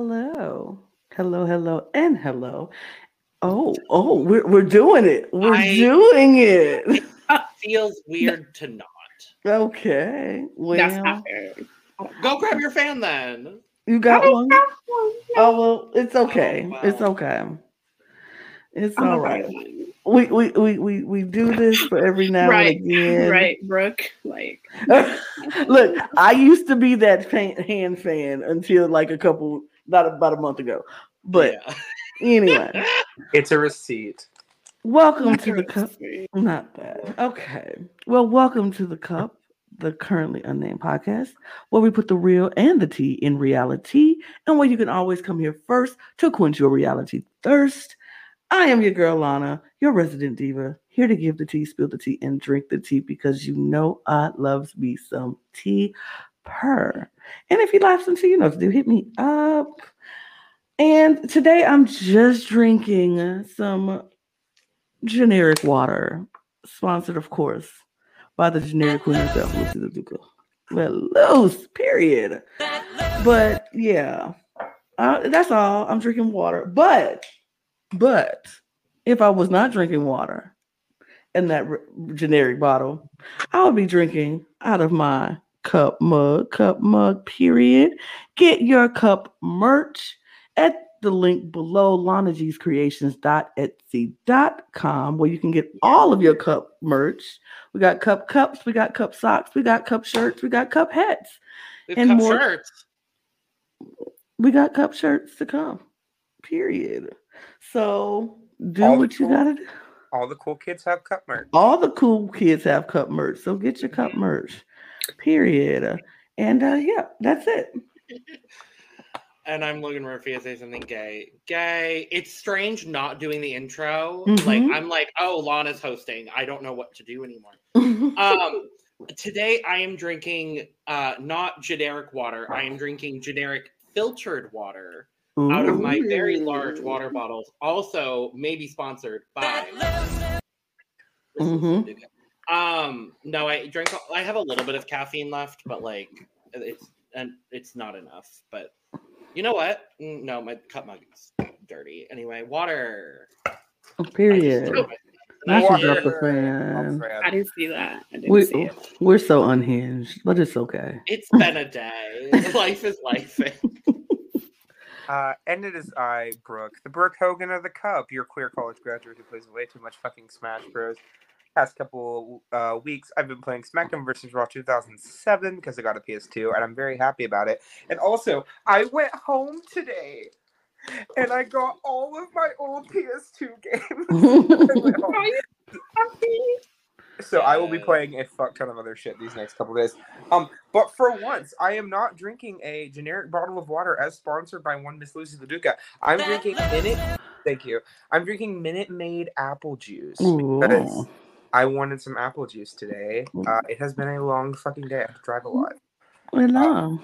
Hello. Oh, we're doing it. We're doing it. It feels weird to not. Okay. Well, that's not fair. Go grab your fan then. You got one? No. Oh well, it's okay. Oh, wow. It's okay. It's all right. We do this for every now and again. Right, Brooke. Like, look, I used to be that hand fan until like about a month ago. But anyway, it's a receipt. Welcome to the cup. Not bad. Okay. Well, welcome to the cup, the currently unnamed podcast, where we put the real and the tea in reality, and where you can always come here first to quench your reality thirst. I am your girl, Lana, your resident diva, here to give the tea, spill the tea, and drink the tea, because you know I loves me some tea purr. And if you like some tea, you know what to do. Hit me up. And today I'm just drinking some generic water, sponsored, of course, by the generic queen herself, Lucy the Duca. Well, loose, period. But yeah, that's all. I'm drinking water. But if I was not drinking water in that generic bottle, I would be drinking out of my cup mug, period. Get your cup merch at the link below, lanagscreations.etsy.com, where you can get all of your cup merch. We got cup cups, we got cup socks, we got cup shirts, we got cup hats. And more shirts. We got cup shirts to come, period. So do what you gotta do. All the cool kids have cup merch. So get your cup merch, period. And yeah, that's it. And I'm looking for Rafia to say something gay. Gay. It's strange not doing the intro. Mm-hmm. Like, I'm like, oh, Lana's hosting. I don't know what to do anymore. Today I am drinking not generic water. I am drinking generic filtered water. Ooh. Out of my very large water bottles, also maybe sponsored by. Mm-hmm. No, I have a little bit of caffeine left, but like it's not enough. But you know what? No, my cup mug is dirty. Anyway, water. Period. I didn't see that. I didn't see it. We're so unhinged, but it's okay. It's been a day. Life is life. And it is I, Brooke, the Brooke Hogan of the Cup, your queer college graduate who plays way too much fucking Smash Bros. Past couple weeks, I've been playing SmackDown vs. Raw 2007 because I got a PS2, and I'm very happy about it. And also, I went home today, and I got all of my old PS2 games. Are you happy? So I will be playing a fuck ton of other shit these next couple days. But for once, I am not drinking a generic bottle of water as sponsored by one Miss Lucy LaDuca. I'm drinking Minute. Thank you. I'm drinking Minute Maid apple juice because I wanted some apple juice today. It has been a long fucking day. I have to drive a lot. I know.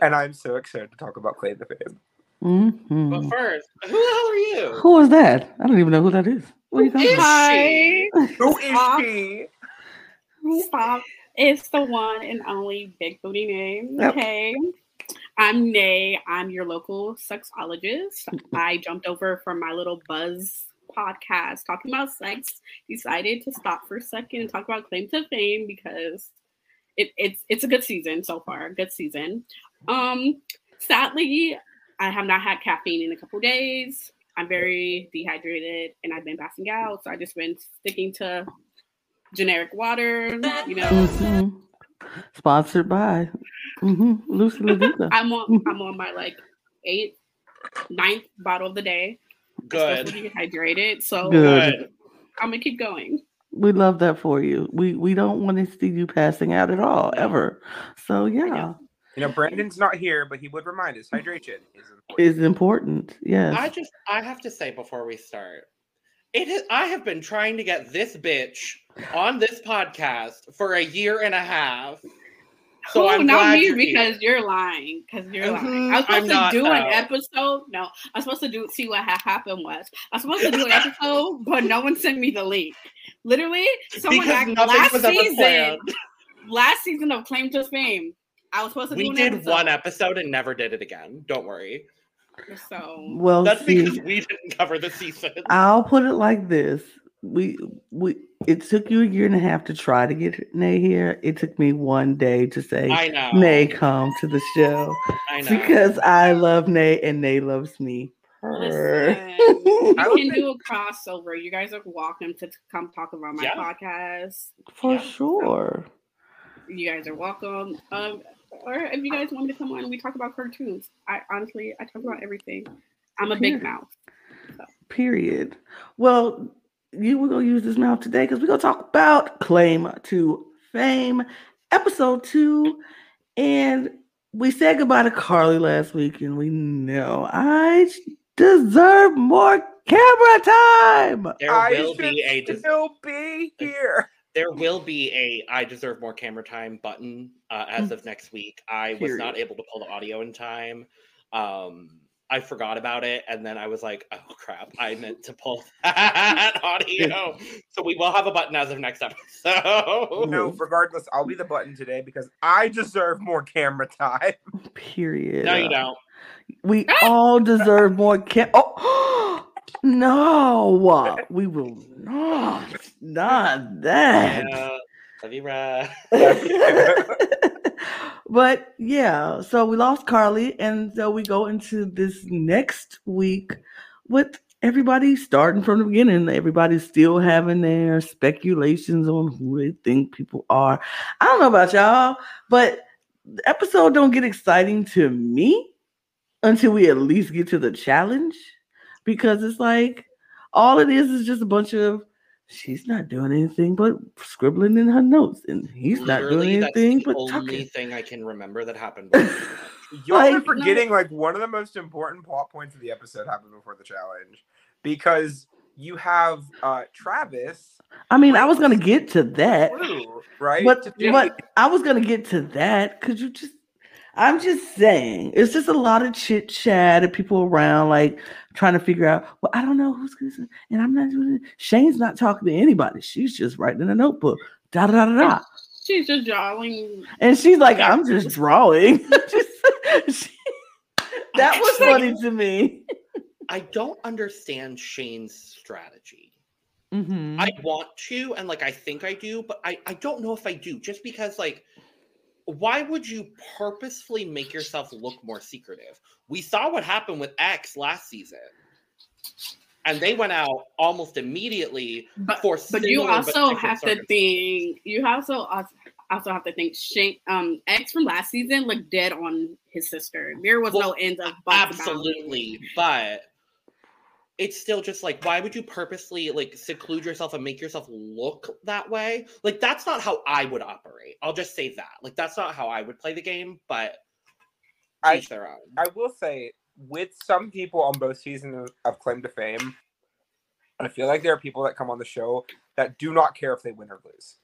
And I'm so excited to talk about Claim to Fame. Mm-hmm. But first, who the hell are you? Who is that? I don't even know who that is. What are you talking about? She? Who is she? Stop. It's the one and only Big Booty Nae. Okay. Yep. I'm Nae. I'm your local sexologist. I jumped over from my little buzz podcast talking about sex. Decided to stop for a second and talk about Claim to Fame because it's a good season so far. Good season. Sadly, I have not had caffeine in a couple days. I'm very dehydrated and I've been passing out. So I've just been sticking to generic water, you know. Mm-hmm. Sponsored by Lucy LaDuca. I'm on my like 8th, 9th bottle of the day. Good. Dehydrated. So good. I'm going to keep going. We love that for you. We don't want to see you passing out at all, ever. So yeah. You know, Brandon's not here, but he would remind us hydration is important. Yes. I have to say before we start, I have been trying to get this bitch on this podcast for a year and a half. So I'm not me because you're lying. Because you're lying. I was supposed to do an episode. No, I was supposed to see what had happened was. I was supposed to do an episode, but no one sent me the link. Literally, someone last season of Claim to Fame. I was supposed to do one episode and never did it again. Don't worry. So well, that's because we didn't cover the season. I'll put it like this. It took you a year and a half to try to get Nae here. It took me one day to say, Nae, come to the show. I know. Because I love Nae and Nae loves me. Listen, you can do a crossover. You guys are welcome to come talk about my podcast. For sure. So you guys are welcome. Or if you guys want to come on, we talk about cartoons. I honestly talk about everything. I'm a big mouth. So. Period. Well, you were going to use this mouth today because we're going to talk about Claim to Fame, episode 2. And we said goodbye to Carly last week, and we know I deserve more camera time. There will be a I deserve more camera time button as of next week. I was not able to pull the audio in time. I forgot about it, and then I was like, oh, crap, I meant to pull that audio. So we will have a button as of next episode. No, regardless, I'll be the button today because I deserve more camera time. Period. No, you don't. We all deserve more camera. Oh, no, we will not. Not that. Yeah. Love you, but yeah, so we lost Carly, and so we go into this next week with everybody starting from the beginning. Everybody's still having their speculations on who they think people are. I don't know about y'all, but the episode don't get exciting to me until we at least get to the challenge, because it's like all it is just a bunch of she's not doing anything but scribbling in her notes, and he's not doing anything but talking. That's the only thing I can remember that happened. You're forgetting one of the most important plot points of the episode happened before the challenge, because you have Travis. I mean, I was going to get to that, right? But I was going to get to that because I'm just saying, it's just a lot of chit chat and people around, trying to figure out, well, I don't know who's going to, and I'm not doing it. Shane's not talking to anybody. She's just writing in a notebook. Da da da da. She's just drawing. And she's like, I'm just drawing. That was funny to me. I don't understand Shane's strategy. Mm-hmm. I want to, and I think I do, but I don't know if I do, just because, why would you purposefully make yourself look more secretive? We saw what happened with X last season, and they went out almost immediately. You also have to think Shane, X from last season looked dead on his sister. There was no end of absolutely, but it's still just why would you purposely seclude yourself and make yourself look that way? That's not how I would operate. I'll just say that. That's not how I would play the game, but each their own. I will say, with some people on both seasons of Claim to Fame, I feel like there are people that come on the show that do not care if they win or lose.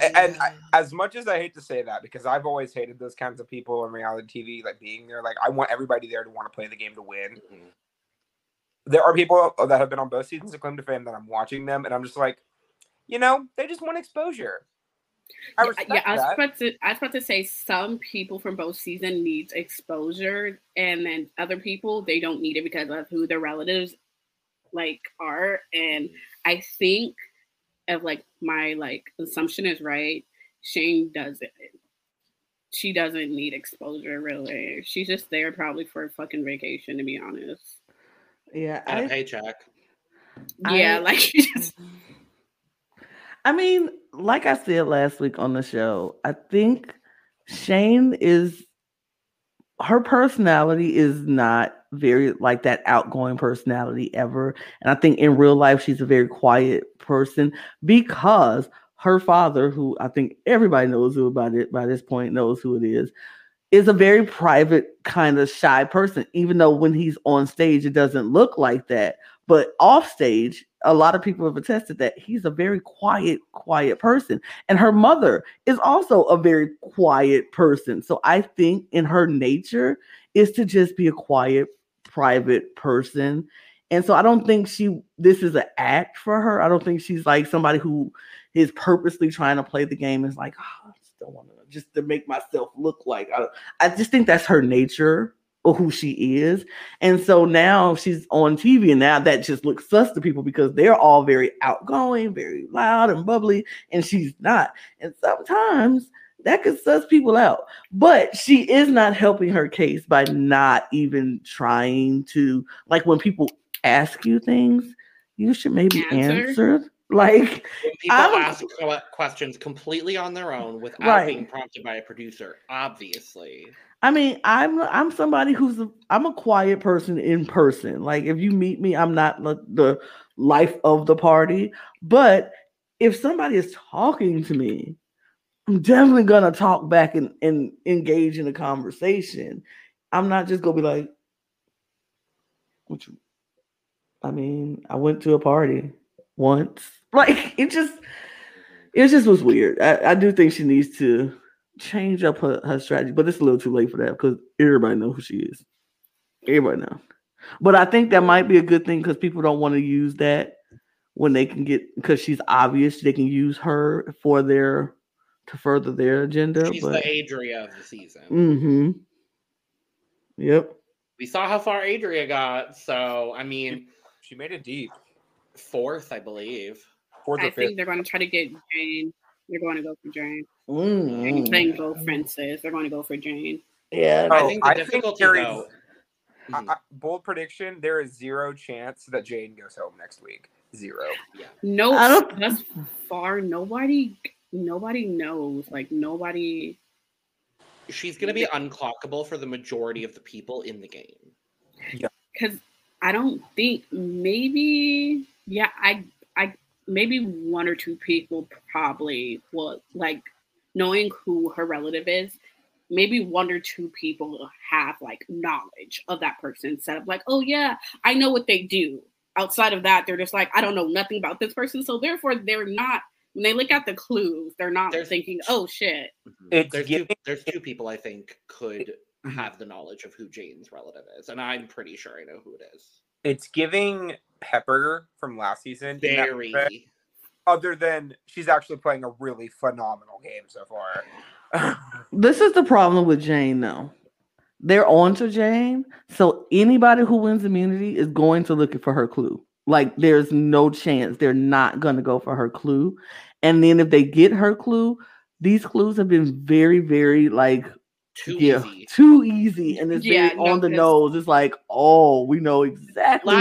And as much as I hate to say that, because I've always hated those kinds of people on reality TV, being there, I want everybody there to want to play the game to win. Mm-hmm. There are people that have been on both seasons of Claim to Fame that I'm watching them, and I'm just they just want exposure. I was about to say some people from both seasons needs exposure, and then other people, they don't need it because of who their relatives are. And I think if my assumption is right, Shane doesn't. She doesn't need exposure really. She's just there probably for a fucking vacation, to be honest. Yeah, and a paycheck. Yeah, I mean, like I said last week on the show, I think Shane her personality is not very that outgoing personality ever, and I think in real life she's a very quiet person because her father, who I think everybody knows who about it by this point knows who it is a very private kind of shy person, even though when he's on stage, it doesn't look like that. But off stage, a lot of people have attested that he's a very quiet person. And her mother is also a very quiet person. So I think in her nature is to just be a quiet, private person. And so I don't think this is an act for her. I don't think she's somebody who is purposely trying to play the game and is I just don't want to make myself look I just think that's her nature or who she is. And so now she's on TV, and now that just looks sus to people because they're all very outgoing, very loud and bubbly, and she's not. And sometimes that could suss people out. But she is not helping her case by not even trying to, like, when people ask you things, you should maybe answer. Like, when people ask questions completely on their own without being prompted by a producer, obviously. I mean, I'm somebody who's I'm a quiet person in person. Like, if you meet me, I'm not the life of the party. But if somebody is talking to me, I'm definitely gonna talk back and engage in a conversation. I'm not just gonna be like, I mean, I went to a party once. Like, it just was weird. I do think she needs to change up her strategy, but it's a little too late for that because everybody knows who she is. Everybody knows. But I think that might be a good thing because people don't want to use that when they can get, because she's obvious, they can use her for to further their agenda. She's the Adria of the season. Mm-hmm. Yep. We saw how far Adria got, so, I mean... She made it deep. Fourth, I believe. I think they're going to try to get Jane. They're going to go for Jane. Mm. They can go Francis. They're going to go for Jane. Yeah. So, I think the difficulty, though... bold prediction, there is zero chance that Jane goes home next week. Zero. Yeah. No, thus far, nobody knows. Like, nobody... She's going to be unclockable for the majority of the people in the game. Yeah. Because I don't think maybe one or two people probably will, like, knowing who her relative is, maybe one or two people have, like, knowledge of that person instead of, like, oh, yeah, I know what they do. Outside of that, they're just like, I don't know nothing about this person. So, therefore, they're not. When they look at the clues, they're not thinking, oh, shit. There's two people I think could have the knowledge of who Jane's relative is. And I'm pretty sure I know who it is. It's giving Pepper from last season. Very. Other than she's actually playing a really phenomenal game so far. This is the problem with Jane, though. They're on to Jane. So anybody who wins immunity is going to look for her clue. Like, there's no chance they're not going to go for her clue. And then if they get her clue, these clues have been very, very, like, too easy. And it's very on the nose. It's like, oh, we know exactly.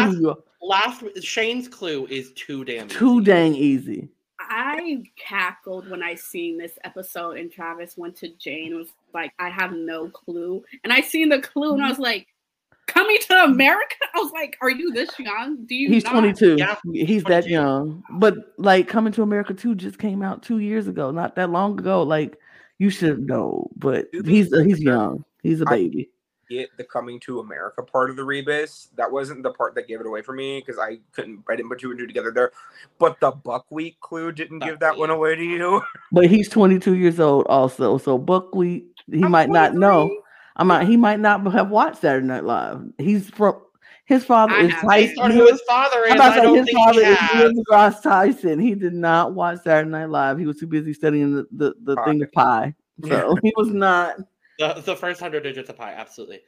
Last Shane's clue is too dang easy. I cackled when I seen this episode and Travis went to Jane and was like, I have no clue. And I seen the clue and I was like, Coming to America? I was like, are you this young? He's not? 22. Yeah. He's 22. That young. But, like, Coming to America 2 just came out 2 years ago, not that long ago. Like, you should know, but he's young. He's a baby. I get the Coming to America part of the rebus. That wasn't the part that gave it away for me because I didn't put two and two together there. But the Buckwheat clue didn't give that one away to you. But he's 22 years old also. So Buckwheat, he might not have watched Saturday Night Live. He's from his father is Tyson. His father is Neil deGrasse Tyson. He did not watch Saturday Night Live. He was too busy studying the thing of pi. So he was not the first 100 digits of pi. Absolutely.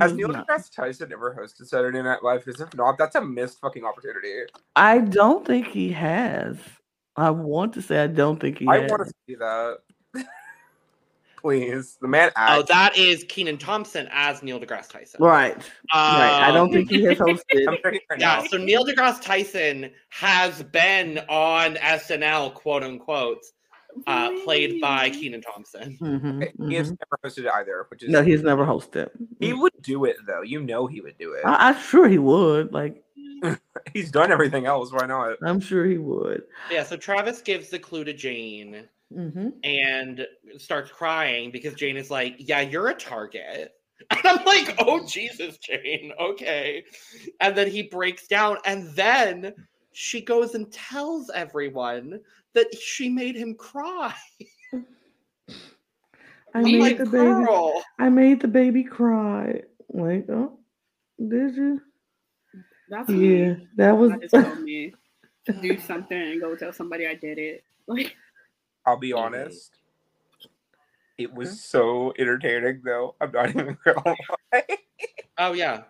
Has Neil deGrasse Tyson ever hosted Saturday Night Live? Because if not, that's a missed fucking opportunity. I don't think he has. I want to say I don't think he has. I want to see that. Please, the man. That is Kenan Thompson as Neil deGrasse Tyson. Right. I don't think he has hosted. Yeah. So Neil deGrasse Tyson has been on SNL, quote unquote, played by Kenan Thompson. Mm-hmm. He has never hosted it either. Which is he's never hosted. He would do it though. You know, he would do it. I'm sure he would. Like, he's done everything else. Why not? I'm sure he would. Yeah. So Travis gives the clue to Jane. Mm-hmm. And starts crying because Jane is like, yeah, you're a target. And I'm like, oh, Jesus, Jane. Okay. And then he breaks down. And then she goes and tells everyone that she made him cry. I made the baby cry. Like, oh, did you? That's me. That was me. Do something and go tell somebody I did it. Like, I'll be honest. It was so entertaining, though. I'm not even going to lie. Oh yeah.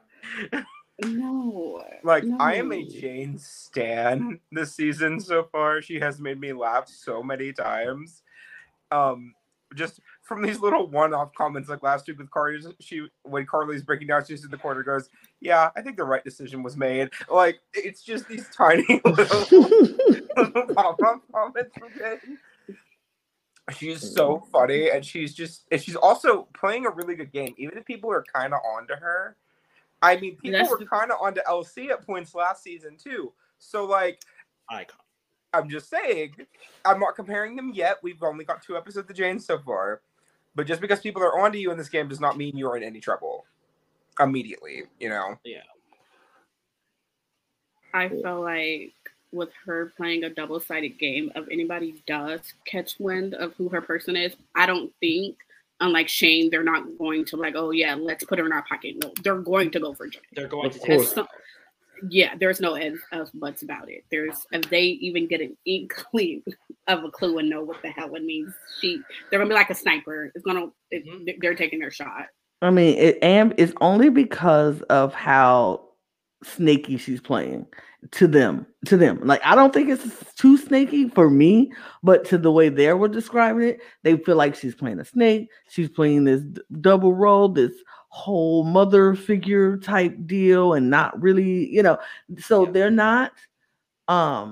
No. Like, no. I am a Jane stan this season so far. She has made me laugh so many times. Just from these little one-off comments, like last week with Carly, when Carly's breaking down, she's in the corner, goes, "Yeah, I think the right decision was made." Like, it's just these tiny little pop-up comments from Jane. She's so funny, and she's also playing a really good game, even if people are kind of onto her. I mean, people were kind of onto LC at points last season too. So, like, icon. I'm just saying, I'm not comparing them yet. We've only got 2 episodes of Jane so far. But just because people are onto you in this game does not mean you're in any trouble immediately, you know? Yeah. I feel like with her playing a double-sided game, if anybody does catch wind of who her person is, I don't think, unlike Shane, they're not going to like, oh yeah, let's put her in our pocket. No, they're going to go for Jane. They're going to take her. Yeah, there's no ifs, buts about it. If they even get an inkling of a clue and know what the hell it means, they're gonna be like a sniper. They're taking their shot. I mean, it's only because of how snaky she's playing to them. Like, I don't think it's too snaky for me, but to the way they were describing it, they feel like she's playing a snake. She's playing this double role, this whole mother figure type deal, and not really, you know, so yeah. They're not I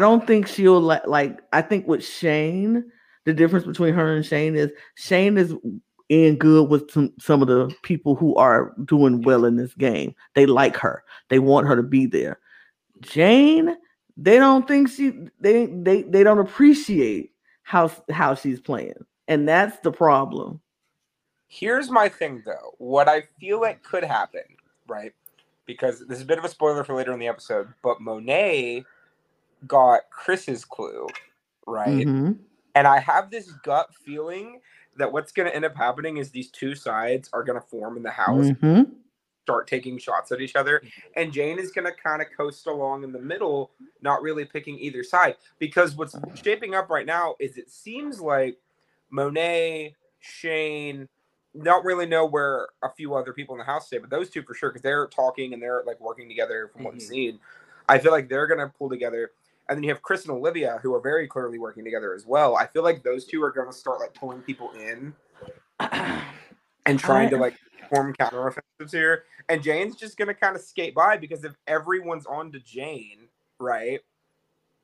don't think she'll like I think with Shane, the difference between her and Shane is in good with some of the people who are doing well in this game. They like her, they want her to be there. Jane, they don't think they don't appreciate how she's playing, and that's the problem. Here's my thing, though. What I feel like could happen, right? Because this is a bit of a spoiler for later in the episode, but Monet got Chris's clue, right? Mm-hmm. And I have this gut feeling that what's going to end up happening is these two sides are going to form in the house, mm-hmm. start taking shots at each other, and Jane is going to kind of coast along in the middle, not really picking either side. Because what's shaping up right now is it seems like Monet, Shane, don't really know where a few other people in the house stay, but those two for sure, because they're talking and they're like working together from what we've seen. I feel like they're going to pull together. And then you have Chris and Olivia, who are very clearly working together as well. I feel like those two are going to start like pulling people in and trying to like form counteroffensives here. And Jane's just going to kind of skate by, because if everyone's on to Jane, right,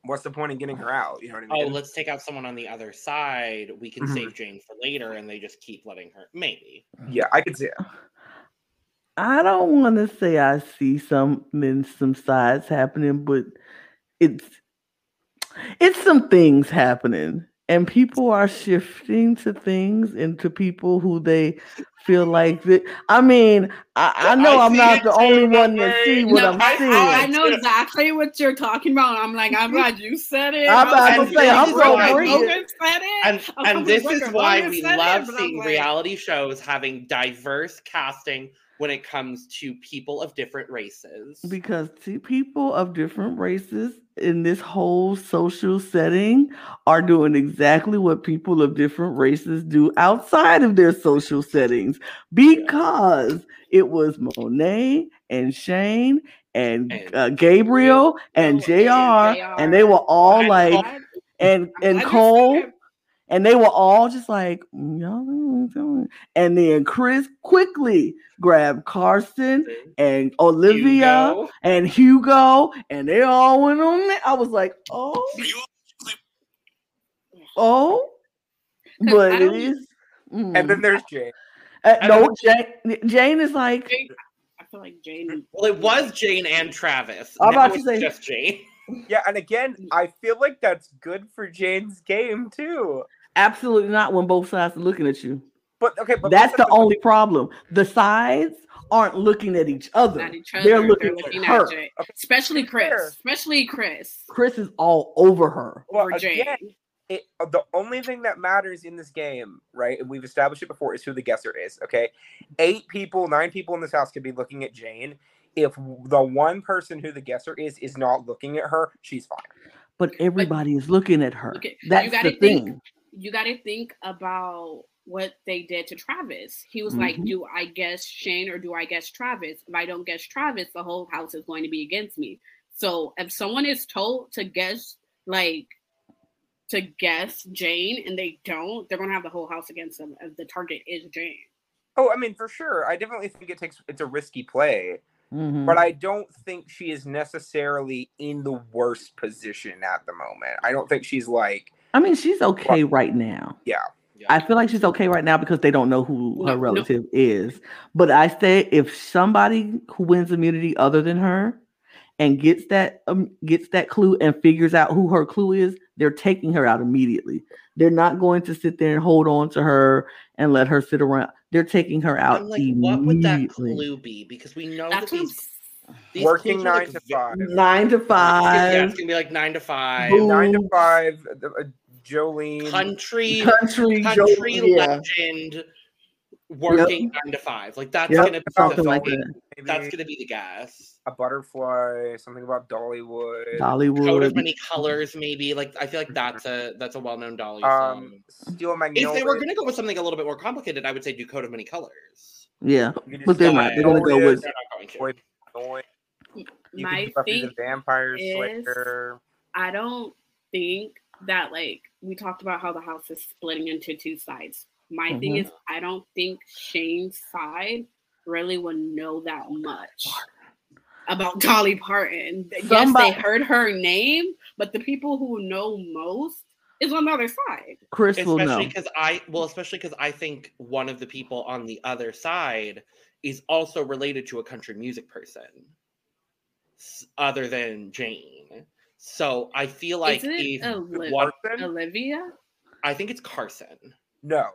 what's the point in getting her out? You know what I mean? Oh, let's take out someone on the other side. We can save Jane for later, and they just keep letting her. Maybe. Yeah, I could see it. I don't want to say I see some sides happening, but it's some things happening, and people are shifting to things and to people who they feel like that. I mean, I know I'm not the only one that see what I'm seeing. I know exactly what you're talking about. I'm like, I'm glad you said it. I'm about to say, I'm so brilliant. And this is why we love seeing reality shows having diverse casting when it comes to people of different races. Because people of different races in this whole social setting are doing exactly what people of different races do outside of their social settings. Because it was Monet and Shane and Gabriel and JR, and they were all like, and Cole. And they were all just like, y'all, and then Chris quickly grabbed Carson and Olivia and Hugo, and they all went on it. I was like, oh, but it is. And then there's Jane. Jane is like. I feel like Jane. Well, it was Jane and Travis. I'm about to say just Jane. Yeah, and again, I feel like that's good for Jane's game too. Absolutely not when both sides are looking at you. But that's the only problem. The sides aren't looking at each other. They're looking at her. Jane. Okay. Especially Chris. Fair. Especially Chris. Chris is all over her. Well, again, the only thing that matters in this game, right, and we've established it before, is who the guesser is, okay? 9 people in this house could be looking at Jane. If the one person who the guesser is not looking at her, she's fine. But everybody is looking at her. Okay. That's the thing. You got to think about what they did to Travis. He was like, do I guess Shane or do I guess Travis? If I don't guess Travis, the whole house is going to be against me. So if someone is told to guess, like, to guess Jane and they don't, they're going to have the whole house against them if the target is Jane. Oh, I mean, for sure. I definitely think it's a risky play. Mm-hmm. But I don't think she is necessarily in the worst position at the moment. I don't think she's like... I mean, she's okay right now. Yeah. Yeah. I feel like she's okay right now because they don't know who her relative is. But I say if somebody who wins immunity other than her and gets that clue and figures out who her clue is, they're taking her out immediately. They're not going to sit there and hold on to her and let her sit around. They're taking her out immediately. What would that clue be? Because we know that these working 9 to 5. 9 to 5. Yeah, it's gonna be like 9 to 5. Boom. 9 to 5. Jolene. Country legend. Yeah. Working 9 to 5. Like that's gonna be something like that. That's gonna be the guess. A butterfly. Something about Dollywood. Coat of many colors. Maybe like I feel like that's a well-known Dolly song. Steel Magnolia. If they were gonna go with something a little bit more complicated, I would say do Coat of Many Colors. Yeah, but they're not. They're gonna go with. They're not going to. My thing is, I don't think that, like, we talked about how the house is splitting into two sides. My thing is, I don't think Shane's side really would know that much about Dolly Parton. Yes, they heard her name, but the people who know most is on the other side. Chris will know. Especially because I think one of the people on the other side is also related to a country music person other than Jane. So I feel like... Isn't it Olivia? I think it's Carson. No.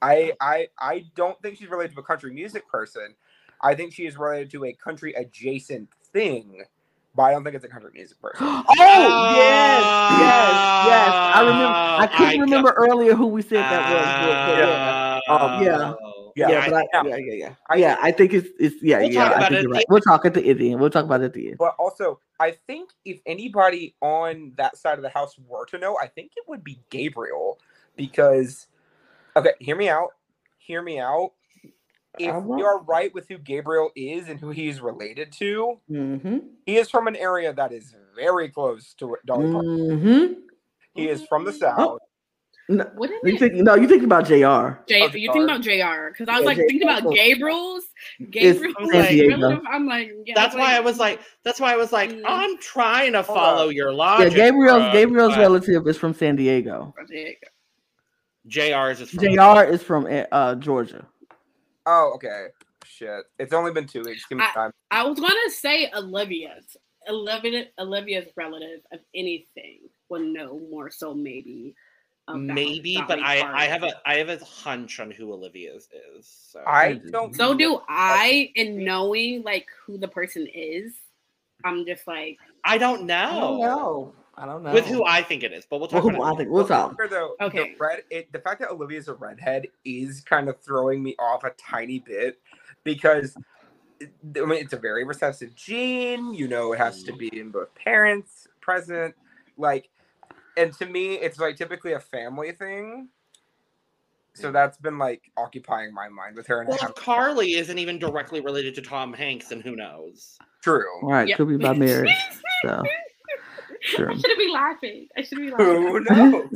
I don't think she's related to a country music person. I think she is related to a country adjacent thing, but I don't think it's a country music person. Yes. I remember. I couldn't remember earlier who we said that was. I think it's we'll talk at the end. We'll talk about it at the end. But also, I think if anybody on that side of the house were to know, I think it would be Gabriel because, okay, hear me out. If you are right with who Gabriel is and who he's related to, he is from an area that is very close to Dolly Parton. He is from the South. Oh. You think about JR. You think about JR because I was thinking about Gabriel's. That's why I was like, I'm trying to follow your logic. Yeah, Gabriel's relative is from San Diego. JR is from Georgia. Oh, okay. Shit, it's only been 2 weeks. Give me time. I was gonna say Olivia's relative of anything would know more. So maybe. I have a hunch on who Olivia's is. So. And knowing like who the person is, I'm just like I don't know with who I think it is, but we'll talk. Okay. The fact that Olivia's a redhead is kind of throwing me off a tiny bit because I mean it's a very recessive gene. You know, it has to be in both parents present, like. And to me, it's like typically a family thing. So that's been like occupying my mind with her. And Carly isn't even directly related to Tom Hanks, and who knows? True. All right, could be by marriage. So. Sure. I shouldn't be laughing.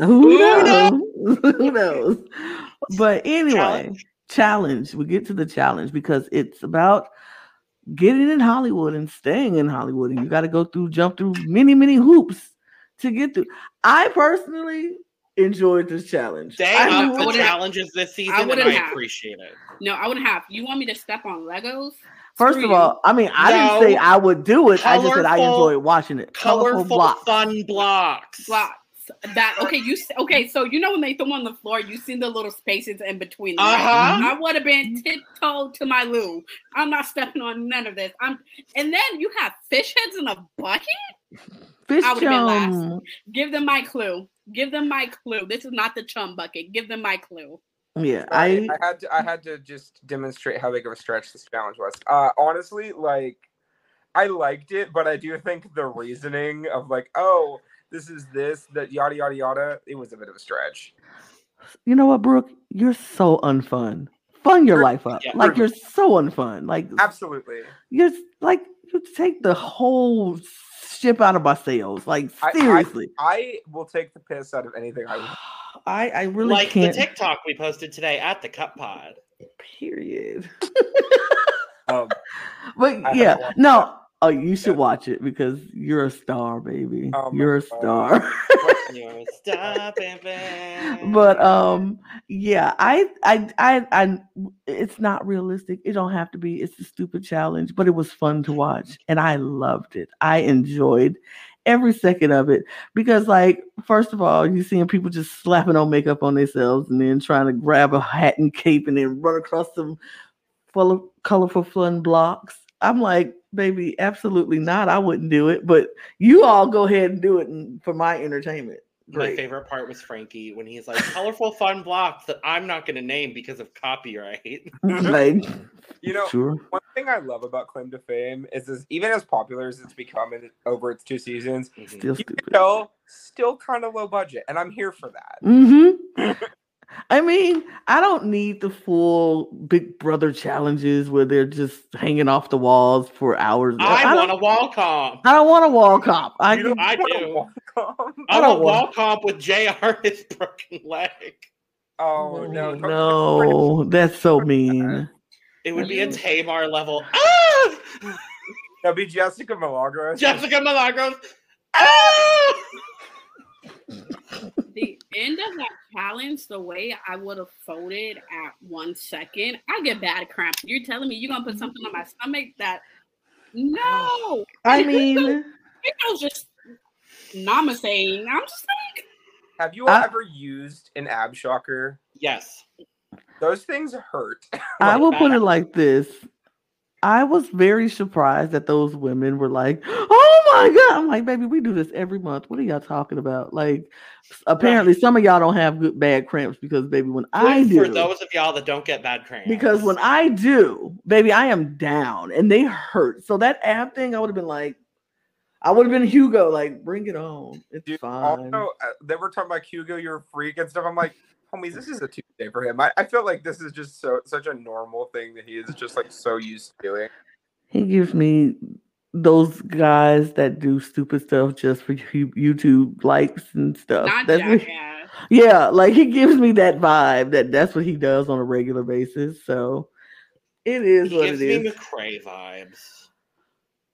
Who knows? But anyway, challenge. We get to the challenge because it's about getting in Hollywood and staying in Hollywood, and you got to jump through many, many hoops to get through. I personally enjoyed this challenge. They upped the challenges this season, and I appreciate it. No, I wouldn't have. You want me to step on Legos? First of all, I mean, I didn't say I would do it. I just said I enjoyed watching it. Colorful, fun blocks. That so you know when they throw on the floor, you see the little spaces in between them. I would have been tiptoe to my loo. I'm not stepping on none of this. And then you have fish heads in a bucket. Fish I would have been last. Give them my clue. This is not the chum bucket. Give them my clue. Yeah, I had to just demonstrate how big of a stretch this challenge was. Honestly, like I liked it, but I do think the reasoning of like, oh. This is that yada yada yada. It was a bit of a stretch. you know what, Brooke? You're so unfun. Fun your life up. Yeah, like you're so unfun. Like absolutely. You're like you take the whole ship out of my sails. Like seriously. I will take the piss out of anything I want. I really like can't. The TikTok we posted today at the Cup Pod. Period. But yeah, no. Oh, you should watch it because you're a star, baby. Oh, you're a star. You're a star, baby. But yeah, I it's not realistic. It don't have to be. It's a stupid challenge, but it was fun to watch, and I loved it. I enjoyed every second of it because, like, first of all, you're seeing people just slapping on makeup on themselves, and then trying to grab a hat and cape, and then run across some full of colorful fun blocks. I'm like, baby, absolutely not. I wouldn't do it, but you all go ahead and do it for my entertainment. Great. My favorite part was Frankie when he's like, colorful fun blocks that I'm not going to name because of copyright. Like, you know, sure. One thing I love about Claim to Fame is even as popular as it's become over its 2 seasons, still you can tell, still kind of low budget, and I'm here for that. Mm-hmm. I mean, I don't need the full Big Brother challenges where they're just hanging off the walls for hours. I want a wall comp. I don't want a wall comp. I want a wall comp with JR his broken leg. Oh, no. That's so mean. It would be a Tamar level. Ah! That'd be Jessica Milagros. Ah! The end of that challenge, the way I would have folded at 1 second, I get bad cramp. You're telling me you're going to put something on my stomach that, no. I mean, I was just namaste. I'm just like. Have you ever used an ab shocker? Yes. Those things hurt. I will put it like this. I was very surprised that those women were like, oh my God. I'm like, baby, we do this every month. What are y'all talking about? Like, apparently some of y'all don't have bad cramps because, baby, when I do. For those of y'all that don't get bad cramps. Because when I do, baby, I am down and they hurt. So that ab thing, I would have been like, I would have been Hugo. Like, bring it on. It's fine. Also, they were talking about Hugo, you're a freak and stuff. I'm like, homies, this is a Tuesday for him. I feel like this is just such a normal thing that he is just like so used to doing. He gives me those guys that do stupid stuff just for YouTube likes and stuff. Yeah, like he gives me that vibe that's what he does on a regular basis. So it is what it is. He gives me McCray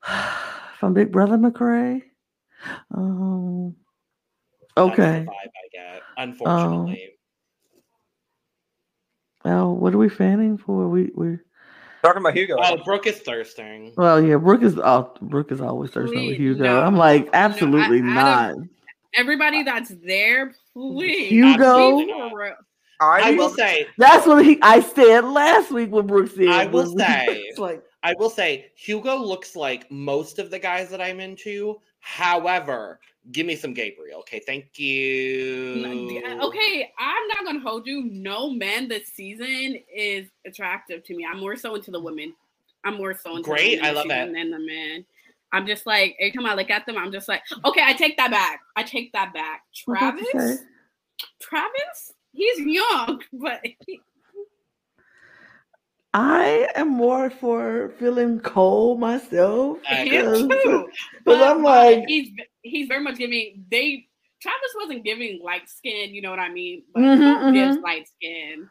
vibes. From Big Brother McCray? Oh. Okay. That's the vibe I get, unfortunately. Well, what are we fanning for? We're talking about Hugo. Oh, Brooke is thirsting. Well, yeah, Brooke is always thirsting with Hugo. No, I'm like, absolutely not. Everybody that's there, please. Hugo. I will say that's what I said last week when Brooke said. I will say Hugo looks like most of the guys that I'm into. However, give me some Gabriel. Okay, thank you. Okay, I'm not going to hold you. No man this season is attractive to me. I'm more so into the women. Great, I love that. Than the men. I'm just like, every time I look at them, I'm just like, okay, I take that back. Travis? He's young, but... I am more for feeling cold myself. But I'm like, he's very much giving. Travis wasn't giving light skin, you know what I mean? But Cole gives light skin.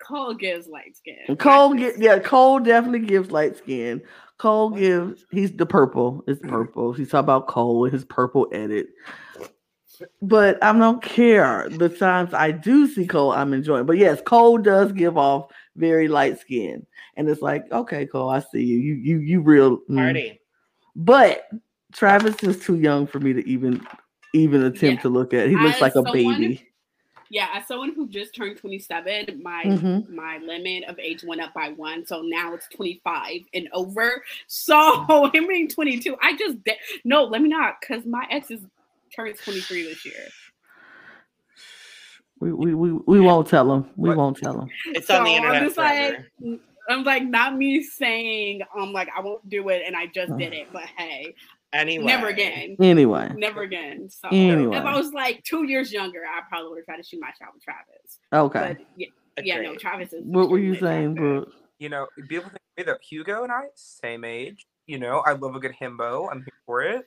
Cole gives light skin. Cole definitely gives light skin. Cole gives. He's the purple. It's purple. He's talking about Cole and his purple edit. But I don't care. The times I do see Cole, I'm enjoying. But yes, Cole does give off very light skin, and it's like, okay, Cole, I see you. You real party. But Travis is too young for me to even attempt to look at. He looks like a baby. Yeah, as someone who just turned 27, my limit of age went up by 1, so now it's 25 and over. So I mean, 22. I just no, let me not, because my ex turns 23 this year. We won't tell him. Won't tell him. It's on the internet. I'm like, not me saying, I won't do it, and I just did it. But hey, Anyway. Never again. Anyway. Never again. So anyway. If I was like 2 years younger, I probably would have tried to shoot my shot with Travis. Okay. But yeah, no, Travis is. What were you saying, Brooke? You know, beautiful thing to me though, Hugo and I, same age. You know, I love a good himbo. I'm here for it.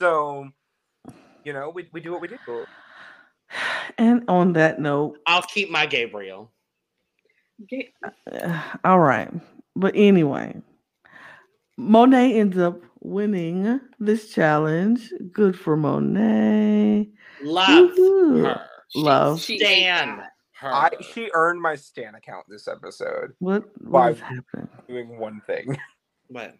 So, you know, we do what we do. And on that note, I'll keep my Gabriel. All right. But anyway, Monet ends up winning this challenge. Good for Monet. Love Woo-hoo. Her. Love. Stan her. She earned my Stan account this episode. What happened? Doing one thing. What?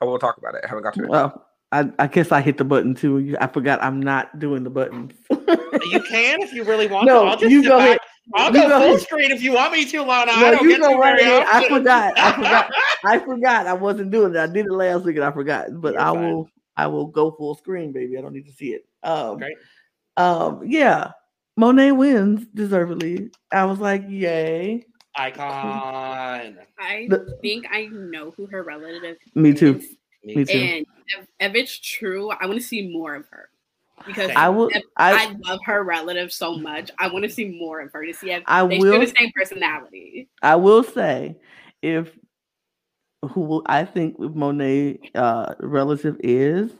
Oh, we'll talk about it. I haven't got to it. Well, I guess I hit the button too. I forgot I'm not doing the buttons. You can if you really want to. I'll just go ahead. I'll go full screen if you want me to, Lana. No, I don't get to right here. I forgot. I wasn't doing it. I did it last week and I forgot. But you're fine. I will go full screen, baby. I don't need to see it. Great. Yeah. Monet wins deservedly. I was like, yay. Icon. I think I know who her relative is. Me too. And if it's true, I want to see more of her. Because I love her relative so much. I want to see more of her to see if they share the same personality. I will say, I think Monet's relative is,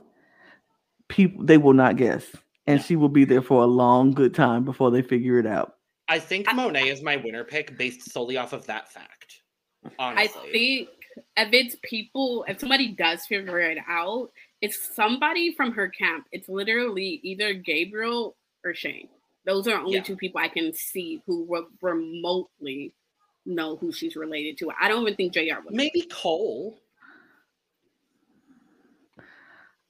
people they will not guess, and she will be there for a long, good time before they figure it out. I think Monet is my winner pick based solely off of that fact. Honestly, I think if it's people, if somebody does figure it out. It's somebody from her camp. It's literally either Gabriel or Shane. Those are only two people I can see who remotely know who she's related to. I don't even think JR would. Maybe Cole.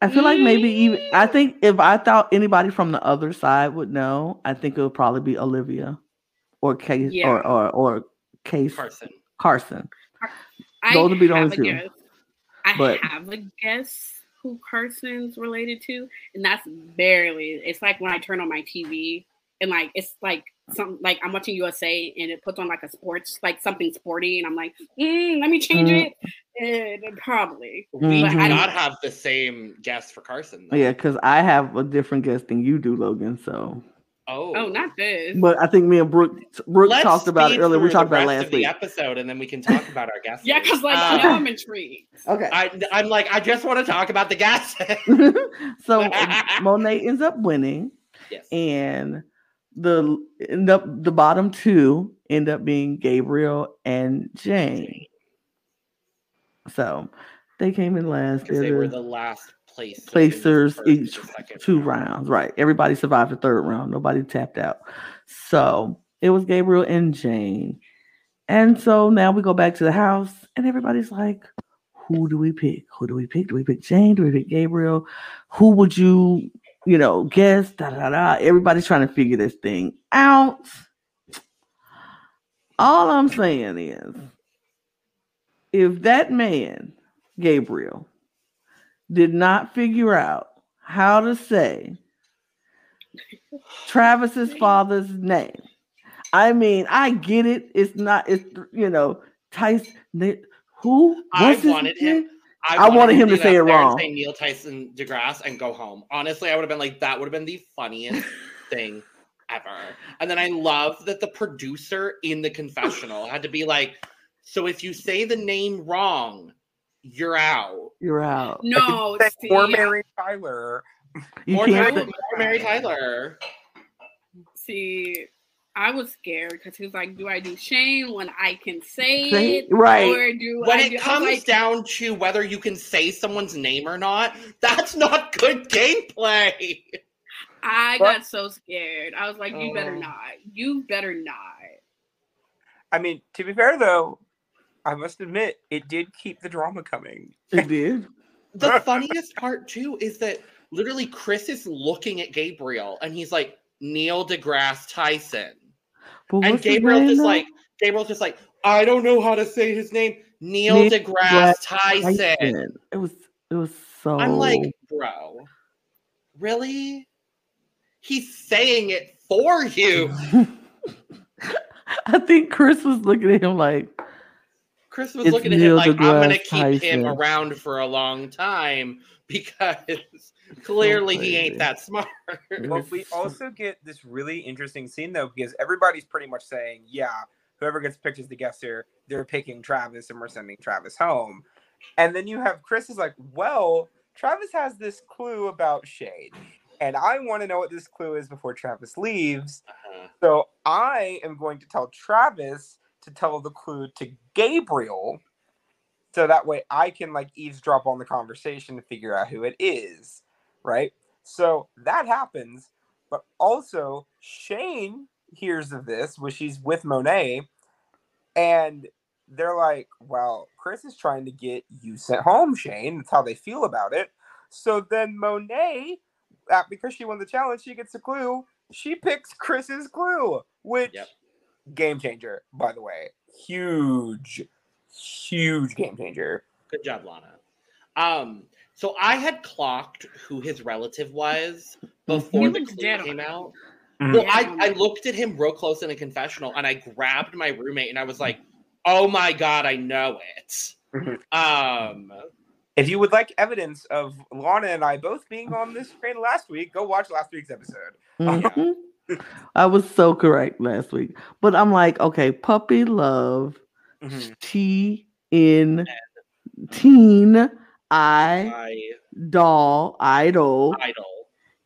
I feel like maybe even... I think if I thought anybody from the other side would know, I think it would probably be Olivia or Case or Case Carson. Those would be the only two. Guess. I have a guess. Who Carson's related to, and that's barely. It's like when I turn on my TV and like it's like some like I'm watching USA and it puts on like a sports like something sporty and I'm like, let me change it. And probably we do not have the same guess for Carson. Though. Yeah, because I have a different guess than you do, Logan. So oh, not this. But I think me and Brooke talked about it earlier. We talked about last week episode, and then we can talk about our guests. Yeah, because like now I'm intrigued. Okay, I'm like, I just want to talk about the guests. So Monet ends up winning. Yes, and the bottom two end up being Gabriel and Jane. So they came in last. They were the last. Placers each two rounds, right? Everybody survived the third round. Nobody tapped out. So it was Gabriel and Jane. And so now we go back to the house and everybody's like, who do we pick? Who do we pick? Do we pick Jane? Do we pick Gabriel? Who would you guess? Everybody's trying to figure this thing out. All I'm saying is, if that man, Gabriel, did not figure out how to say Travis's father's name. I mean, I get it. It's not. It's Tyson. Who? I wanted him to say it wrong. Say Neil Tyson deGrasse and go home. Honestly, I would have been like, that would have been the funniest thing ever. And then I love that the producer in the confessional had to be like, so if you say the name wrong. You're out. No, or Mary Tyler. Mary Tyler. See, I was scared because he was like, do I do Shane when I can say it? Right. Or do when I it do, comes like, down to whether you can say someone's name or not, that's not good gameplay. I got so scared. I was like, you better not. You better not. I mean, to be fair though, I must admit, it did keep the drama coming. It did. The funniest part, too, is that literally Chris is looking at Gabriel, and he's like, Neil deGrasse Tyson. And Gabriel's just like, I don't know how to say his name. Neil deGrasse Tyson. It was so... I'm like, bro, really? He's saying it for you. I think Chris was looking at him like... Chris was looking at him like, I'm going to keep him around for a long time because clearly he ain't that smart. Well, we also get this really interesting scene, though, because everybody's pretty much saying, yeah, whoever gets picked as the guesser, they're picking Travis and we're sending Travis home. And then you have Chris is like, well, Travis has this clue about Shane. And I want to know what this clue is before Travis leaves. So I am going to tell Travis to tell the clue to Gabriel. So that way I can like eavesdrop on the conversation to figure out who it is. Right? So that happens. But also Shane hears of this when she's with Monet. And they're like, well, Chris is trying to get you sent home, Shane. That's how they feel about it. So then Monet, because she won the challenge, she gets a clue. She picks Chris's clue, which game changer, by the way. Huge game changer. Good job, Lana. So I had clocked who his relative was before the clue came out. Well, I looked at him real close in a confessional, and I grabbed my roommate, and I was like, oh my God, I know it. If you would like evidence of Lana and I both being on this train last week, go watch last week's episode. I was so correct last week. But I'm like, okay, Puppy Love, Idol.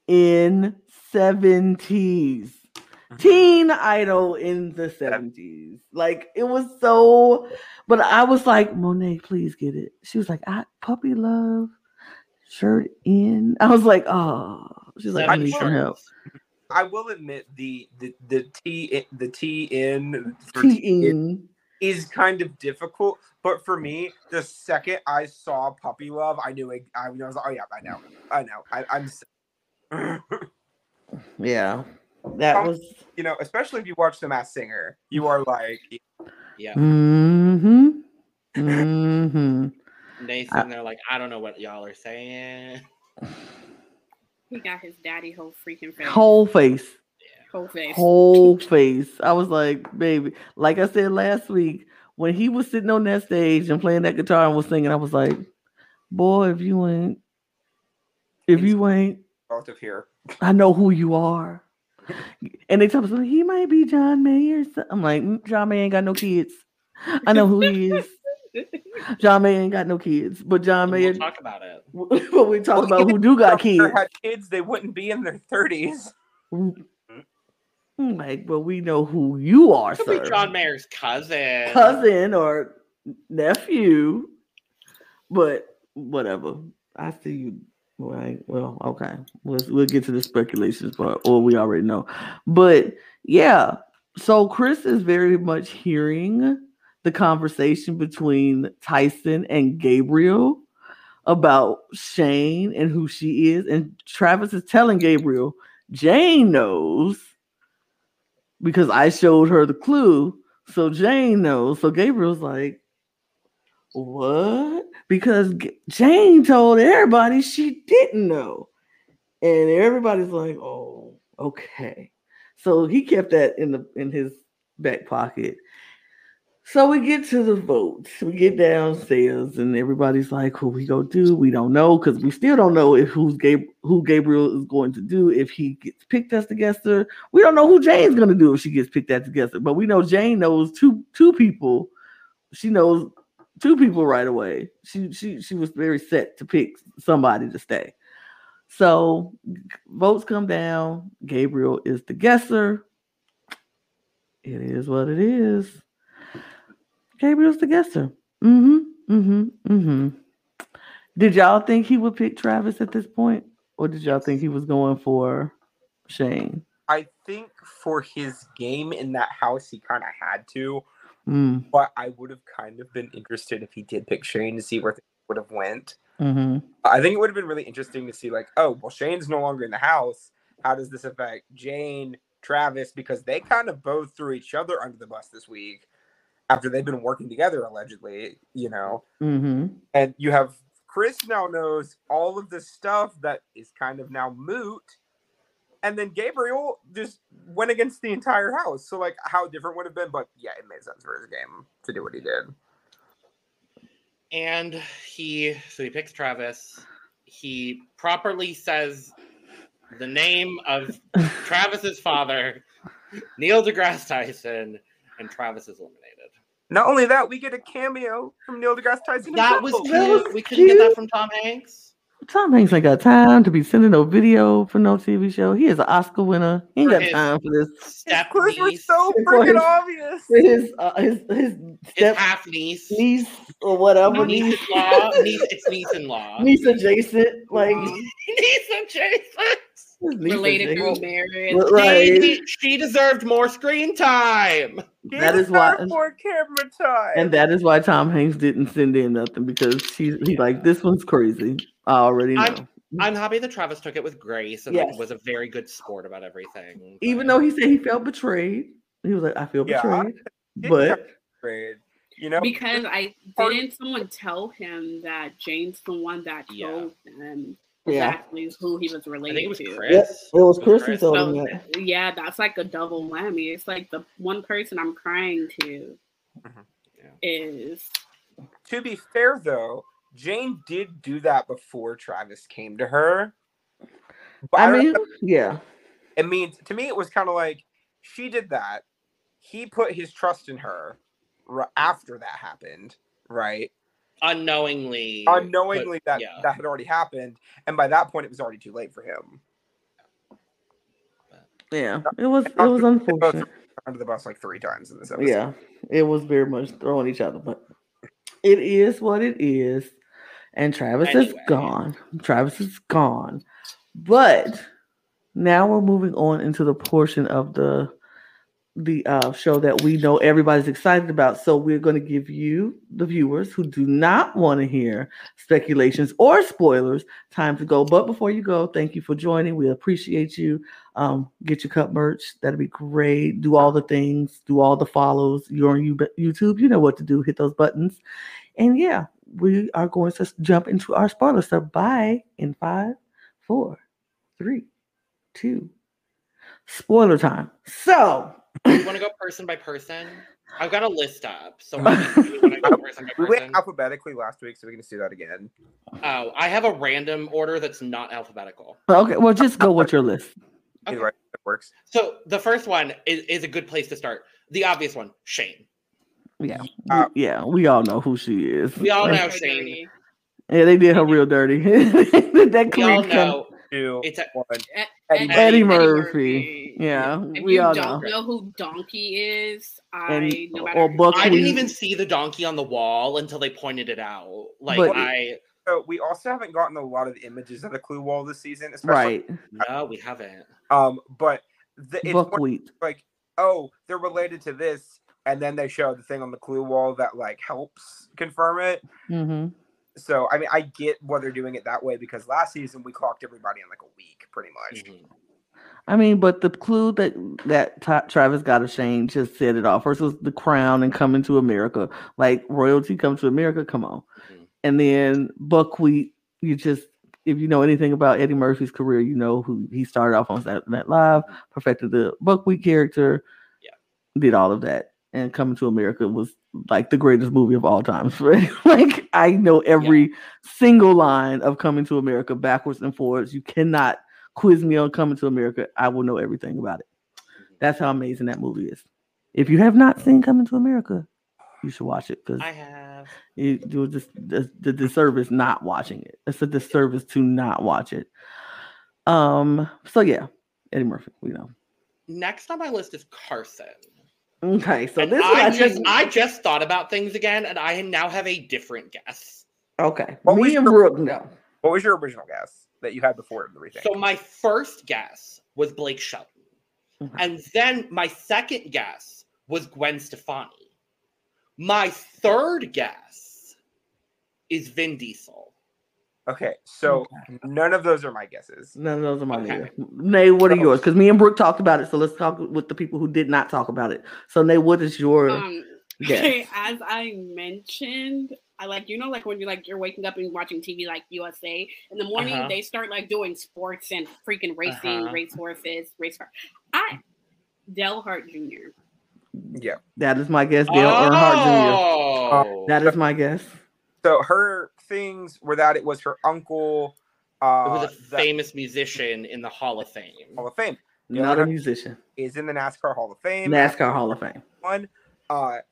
In 70s. Teen Idol in the 70s. Like, it was so... But I was like, Monet, please get it. She was like, Puppy Love shirt in. I was like, oh. She's like, I need some help. I will admit the T in is kind of difficult. But for me, the second I saw Puppy Love, I knew it. I was like, oh, yeah, I know. I'm yeah. That was, you know, especially if you watch The Masked Singer, you are like, yeah. They sitting there like, I don't know what y'all are saying. He got his daddy whole freaking face. Whole face. I was like, baby. Like I said last week, when he was sitting on that stage and playing that guitar and was singing, I was like, boy, if you ain't out of here, I know who you are. And they tell us, well, he might be John Mayer. I'm like, John Mayer ain't got no kids. I know who he is. John Mayer ain't got no kids, but John Mayer. We'll talk about it. But we talk about who do got kids. If they had kids, they wouldn't be in their 30s. I'm like, well, we know who you are, sir. Could be John Mayer's cousin or nephew, but whatever. I see you. Right. Well, okay. We'll get to the speculations part, or we already know. But yeah, so Chris is very much hearing the conversation between Tyson and Gabriel about Shane and who she is. And Travis is telling Gabriel, Jane knows because I showed her the clue. So Jane knows. So Gabriel's like, what? Because Jane told everybody she didn't know. And everybody's like, oh, okay. So he kept that in his back pocket. So we get to the vote. We get downstairs and everybody's like, who we gonna do? We don't know, because we still don't know who Gabriel is going to do if he gets picked as the guesser. We don't know who Jane's gonna do if she gets picked as the guesser. But we know Jane knows two people. She knows two people right away. She was very set to pick somebody to stay. So votes come down. Gabriel is the guesser. It is what it is. Gabriel's the guesser. Did y'all think he would pick Travis at this point? Or did y'all think he was going for Shane? I think for his game in that house, he kind of had to. But I would have kind of been interested if he did pick Shane to see where it would have went. I think it would have been really interesting to see, like, oh, well, Shane's no longer in the house. How does this affect Jane, Travis? Because they kind of both threw each other under the bus this week after they've been working together, allegedly, you know. And you have Chris now knows all of this stuff that is kind of now moot. And then Gabriel just went against the entire house. So, like, how different would it have been? But, yeah, it made sense for his game to do what he did. And he picks Travis. He properly says the name of Travis's father, Neil deGrasse Tyson, and Travis is eliminated. Not only that, we get a cameo from Neil deGrasse Tyson. That was cute. We couldn't get that from Tom Hanks. Tom Hanks ain't got time to be sending no video for no TV show. He is an Oscar winner. He ain't got time for this. His clips were so freaking obvious. His half niece or whatever. No, niece in law. Niece adjacent, like niece adjacent. Related girl marriage. Right. She deserved more screen time. More camera time. And that is why Tom Hanks didn't send in nothing, because he's like, this one's crazy. I already know. I'm happy that Travis took it with grace and was a very good sport about everything. Even though he said he felt betrayed. He was like, I feel betrayed. But betrayed. You know? Because someone tell him that Jane's the one that told them. Yeah. Exactly who he was related to. Chris. Yep. It was Chris who told him that. Yeah, that's like a double whammy. It's like the one person I'm crying to is. To be fair, though, Jane did do that before Travis came to her. But I mean, to me, it was kind of like she did that. He put his trust in her after that happened, right? Unknowingly, but, that had already happened, and by that point, it was already too late for him. Yeah, it was unfortunate. Under the bus like three times in this episode. Yeah, it was very much throwing each other, but it is what it is. And Travis is gone. But now we're moving on into the portion of the show that we know everybody's excited about. So we're going to give you, the viewers who do not want to hear speculations or spoilers, time to go. But before you go, thank you for joining. We appreciate you. Get your cup merch. That'd be great. Do all the things. Do all the follows. You're on YouTube. You know what to do. Hit those buttons. And yeah, we are going to jump into our spoilers. So bye in 5, 4, 3, 2. Spoiler time. So... Do you want to go person by person? I've got a list up. So we went alphabetically last week, so we can just do that again. Oh, I have a random order that's not alphabetical. Okay, well, just go with your list. Okay. Either way, it works. So the first one is a good place to start. The obvious one, Shane. Yeah. We all know who she is. We all know Shane. Yeah, they did her real dirty. We all know. It's Eddie Murphy. Yeah, if we all don't know who Donkey is. I didn't even see the donkey on the wall until they pointed it out. So we also haven't gotten a lot of images of the clue wall this season, especially. Right? No, we haven't. But it's Buckwheat. Like, oh, they're related to this, and then they show the thing on the clue wall that like helps confirm it. Mm-hmm. So, I mean, I get why they're doing it that way, because last season we clocked everybody in like a week, pretty much. Mm-hmm. I mean, but the clue that Travis got of Shane just said it all. First was the crown and Coming to America. Like, royalty comes to America, come on. Mm-hmm. And then Buckwheat, if you know anything about Eddie Murphy's career, you know who he started off on Saturday Night Live, perfected the Buckwheat character, did all of that. And Coming to America was like the greatest movie of all time. Right? Like, I know every single line of Coming to America backwards and forwards. You cannot quiz me on Coming to America. I will know everything about it. That's how amazing that movie is. If you have not seen Coming to America, you should watch it, because I have. You do just the disservice not watching it. It's a disservice to not watch it. So yeah, Eddie Murphy, we know. Next on my list is Carson. Okay, so and this I just thought about things again, and I now have a different guess. Okay, me and Brooke know. What was your original guess that you had before everything? So my first guess was Blake Shelton, and then my second guess was Gwen Stefani. My third guess is Vin Diesel. Okay, so none of those are my guesses. None of those are mine either. Nae, what are yours? Because me and Brooke talked about it, so let's talk with the people who did not talk about it. So, Nae, what is your guess? Okay, as I mentioned, I like when you're waking up and watching TV like USA in the morning, they start like doing sports and freaking racing, race horses, race cars. Dale Earnhardt Jr. Yeah, that is my guess. Dale Earnhardt Jr. That is my guess. So her things were that it was her uncle. Who's a famous musician in the Hall of Fame. Hall of Fame. Not a musician. Is in the NASCAR Hall of Fame. NASCAR Hall of Fame. One. Dale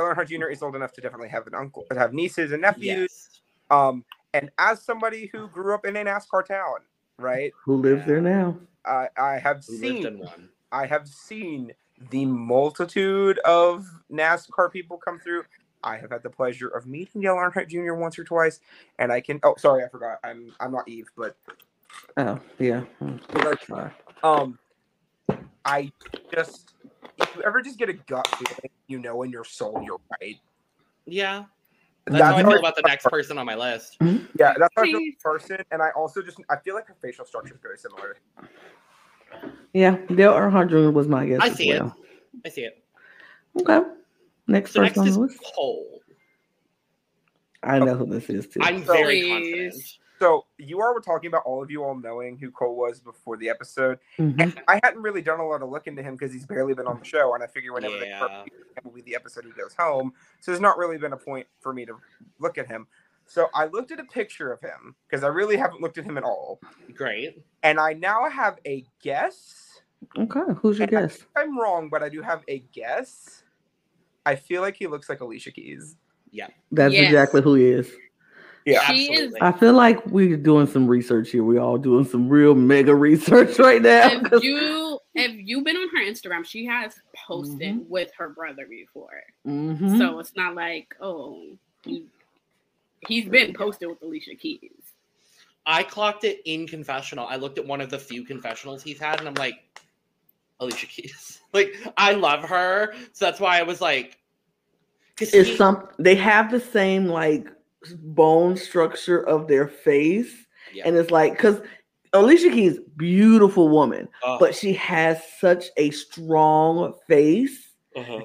Earnhardt Jr. is old enough to definitely have an uncle, but have nieces and nephews. Yes. And as somebody who grew up in a NASCAR town, right? Who lives there now? I have seen the multitude of NASCAR people come through. I have had the pleasure of meeting Dale Earnhardt Jr. once or twice, and I can. Oh, sorry, I forgot. I'm not Eve, but. Oh yeah. I just. If you ever just get a gut feeling, you know in your soul you're right. Yeah. That's how I feel about the next person on my list. Mm-hmm. Yeah, that's how I feel about the person, and I also just I feel like her facial structure is very similar. Yeah, Dale Earnhardt Jr. was my guess. I see it. Okay. Next is Cole. I know who this is too. I'm very confident. So you all were talking about all of you all knowing who Cole was before the episode. Mm-hmm. And I hadn't really done a lot of looking to him because he's barely been on the show, and I figure whenever it will be the episode he goes home. So there's not really been a point for me to look at him. So I looked at a picture of him because I really haven't looked at him at all. Great. And I now have a guess. Okay, who's your guess? I think I'm wrong, but I do have a guess. I feel like he looks like Alicia Keys. Yeah, that's exactly who he is. Yeah, she is. I feel like we're doing some research here. We're all doing some real mega research right now. Have you been on her Instagram? She has posted with her brother before, so it's not like he's been posted with Alicia Keys. I clocked it in confessional. I looked at one of the few confessionals he's had, and I'm like, Alicia Keys. Like, I love her, so that's why I was like, they have the same like. Bone structure of their face, and it's like because Alicia Keys, beautiful woman, but she has such a strong face,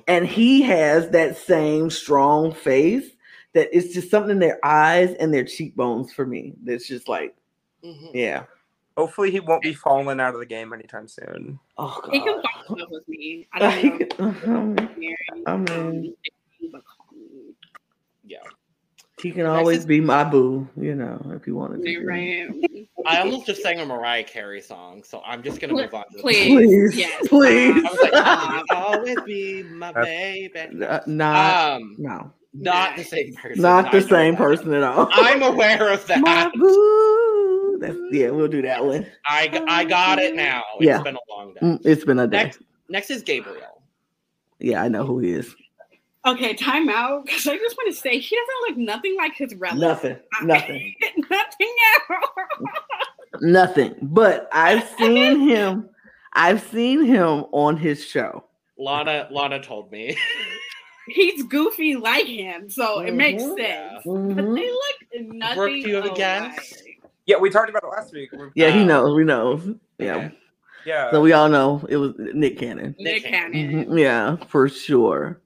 and he has that same strong face that it's just something in their eyes and their cheekbones for me. That's just like, yeah. Hopefully, he won't be falling out of the game anytime soon. Oh, God. He can fall in love with me. I don't know. Yeah. He can always be my boo, you know, if he wanted to. Right. I almost just sang a Mariah Carey song, so I'm just going to move on to please. Yes. Please. I was like, always be my baby. Not the same person. Not the same person at all. I'm aware of that. My boo. We'll do that one. I got it now. It's been a long day. It's been a day. Next is Gabriel. Yeah, I know who he is. Okay, time out, because I just want to say he doesn't look nothing like his relative. Nothing. Nothing at all. Nothing. But I've seen him on his show. Lana told me. He's goofy like him, so it makes sense. Yeah. But they look nothing. Brooke, do you have a guess? Yeah, we talked about it last week. Yeah, he knows. We know. Yeah. Yeah. So we all know it was Nick Cannon. Yeah, for sure.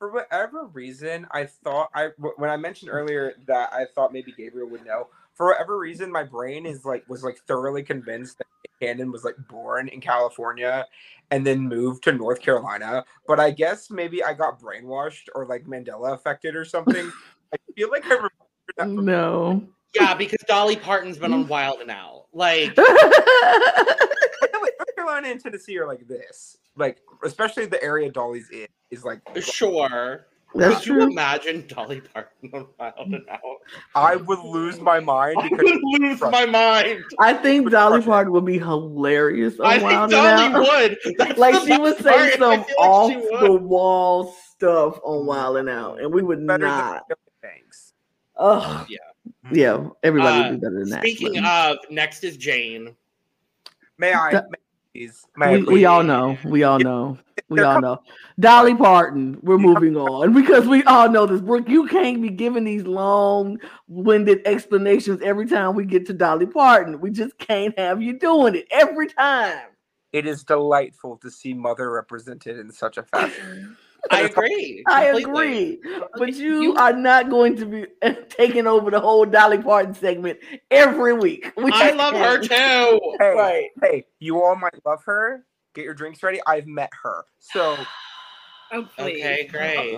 For whatever reason, when I mentioned earlier that I thought maybe Gabriel would know, for whatever reason, my brain was thoroughly convinced that Cannon was like born in California and then moved to North Carolina. But I guess maybe I got brainwashed or like Mandela affected or something. I feel like I remember that. No. Yeah, because Dolly Parton's been on Wild 'N Out. Like, North Carolina and Tennessee are like this. Like, especially the area Dolly's in is like. Sure. Could you imagine Dolly Parton on Wild 'N Out? I would lose my mind. I think Dolly Parton would be hilarious on Wild 'N Out. Dolly would. That's like she would say some off the wall stuff on Wild 'N Out, and we would not. Thanks. Oh yeah. Yeah, everybody would be better than that. Speaking of, next is Jane. We all know. Dolly Parton. We're moving on because we all know this. Brooke, you can't be giving these long-winded explanations every time we get to Dolly Parton. We just can't have you doing it every time. It is delightful to see Mother represented in such a fashion. I agree. But you are not going to be taking over the whole Dolly Parton segment every week. I love her too. Hey, you all might love her. Get your drinks ready. I've met her. So. Okay, great.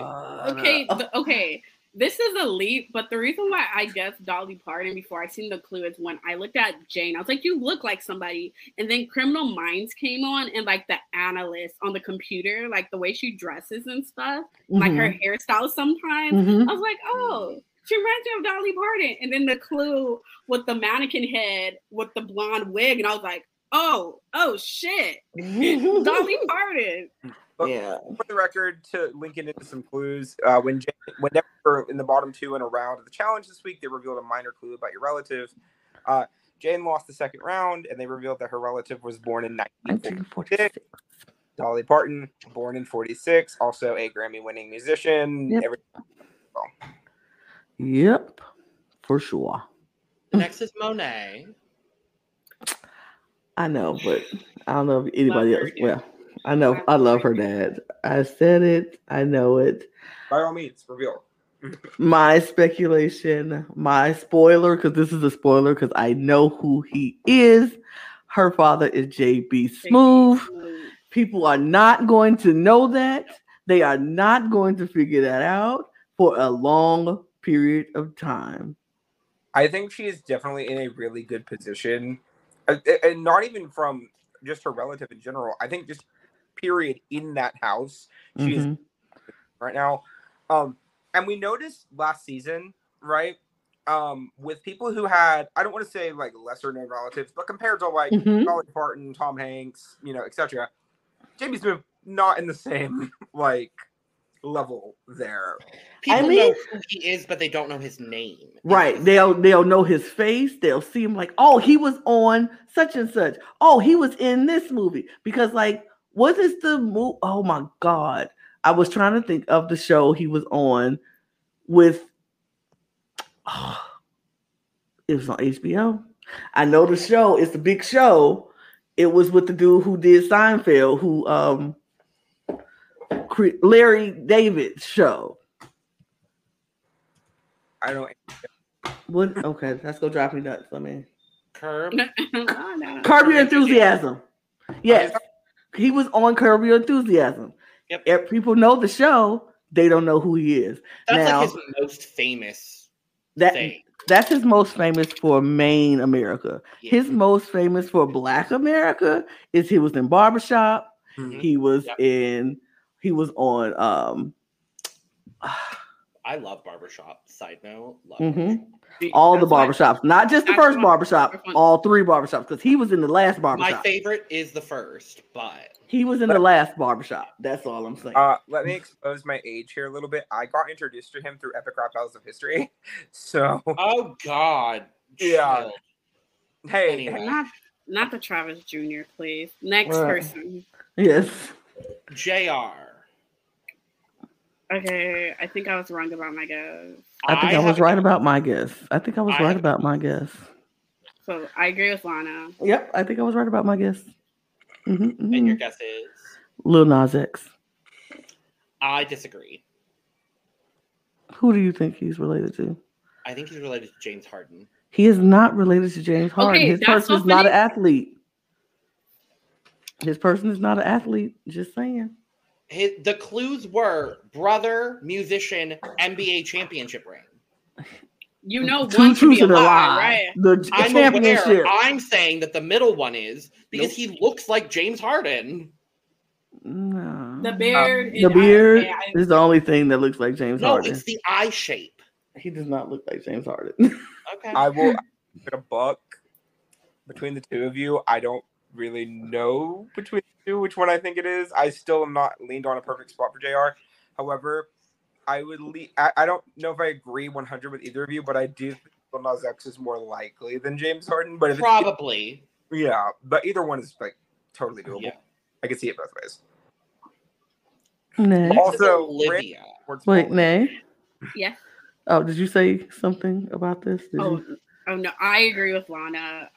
Okay. This is a leap, but the reason why I guessed Dolly Parton before I seen the clue is when I looked at Jane, I was like, you look like somebody. And then Criminal Minds came on, and like the analyst on the computer, like the way she dresses and stuff, mm-hmm. like her hairstyle sometimes. Mm-hmm. I was like, oh, she reminds me of Dolly Parton. And then the clue with the mannequin head with the blonde wig, and I was like, oh shit, Dolly Parton. Yeah. For the record, to link it into some clues, when Jane, whenever in the bottom two in a round of the challenge this week, they revealed a minor clue about your relative. Jane lost the second round, and they revealed that her relative was born in 1946. Dolly Parton, born in 1946, also a Grammy-winning musician. Yep. Yep, for sure. Next is Monet. I know, but I don't know if anybody else. Well, I know. I love her dad. I said it. I know it. By all means, reveal. My speculation, my spoiler, because this is a spoiler, because I know who he is. Her father is JB Smoove. People are not going to know that. They are not going to figure that out for a long period of time. I think she is definitely in a really good position. And not even from just her relative in general. I think just period in that house. She's mm-hmm. right now. And we noticed last season, right? With people who had, I don't want to say like lesser known relatives, but compared to like mm-hmm. Dolly Parton, Tom Hanks, you know, etc. JB Smoove not in the same like level there. People know who he is, but they don't know his name. Right. They'll know his face. They'll see him like, oh, he was on such and such. Oh, he was in this movie. Because like, what is the movie? Oh my God. I was trying to think of the show he was on with, oh, it was on HBO. I know the show, it's a big show. It was with the dude who did Seinfeld, who, Larry David's show. I don't. What? Okay, let's go. Drop me nuts. I mean, Curb Your Enthusiasm. Yes, he was on Curb Your Enthusiasm. Yep. If people know the show, they don't know who he is. That's now, like his most famous. That's his most famous for main America. Yeah. His most famous for Black America is he was in Barbershop. Mm-hmm. He was in. He was on. I love Barbershop. Side note, love Barbershop. All the Barbershops, not just the first Barbershop, all three Barbershops, because he was in the last Barbershop. My favorite is the first, but he was in the last Barbershop. That's all I'm saying. Let me expose my age here a little bit. I got introduced to him through Epic Rap Battles of History. So, oh God, yeah. Hey, anyway. not the Travis Jr. Please. Next person. Yes. JR. Okay, I think I was wrong about my guess. I think I was right about my guess. So I agree with Lana. Yep, I think I was right about my guess. Mm-hmm, mm-hmm. And your guess is? Lil Nas X. I disagree. Who do you think he's related to? I think he's related to James Harden. He is not related to James Harden. Okay, his person is not an athlete. His person is not an athlete. Just saying. The clues were brother, musician, NBA championship ring. You know one should be a lie, right? The championship. I'm saying that the middle one is because he looks like James Harden. No. The beard is the only thing that looks like James Harden. No, it's the eye shape. He does not look like James Harden. Okay. I will get a buck between the two of you. I don't really know between which one I think it is. I still am not leaned on a perfect spot for JR. However, I would I don't know if I agree 100 with either of you, but I do think Lil Nas X is more likely than James Harden. But probably. Yeah, but either one is like totally doable. Yeah. I can see it both ways. Next. Also, Olivia. Wait, Nae? Yeah. Oh, did you say something about this? Oh no, I agree with Lana.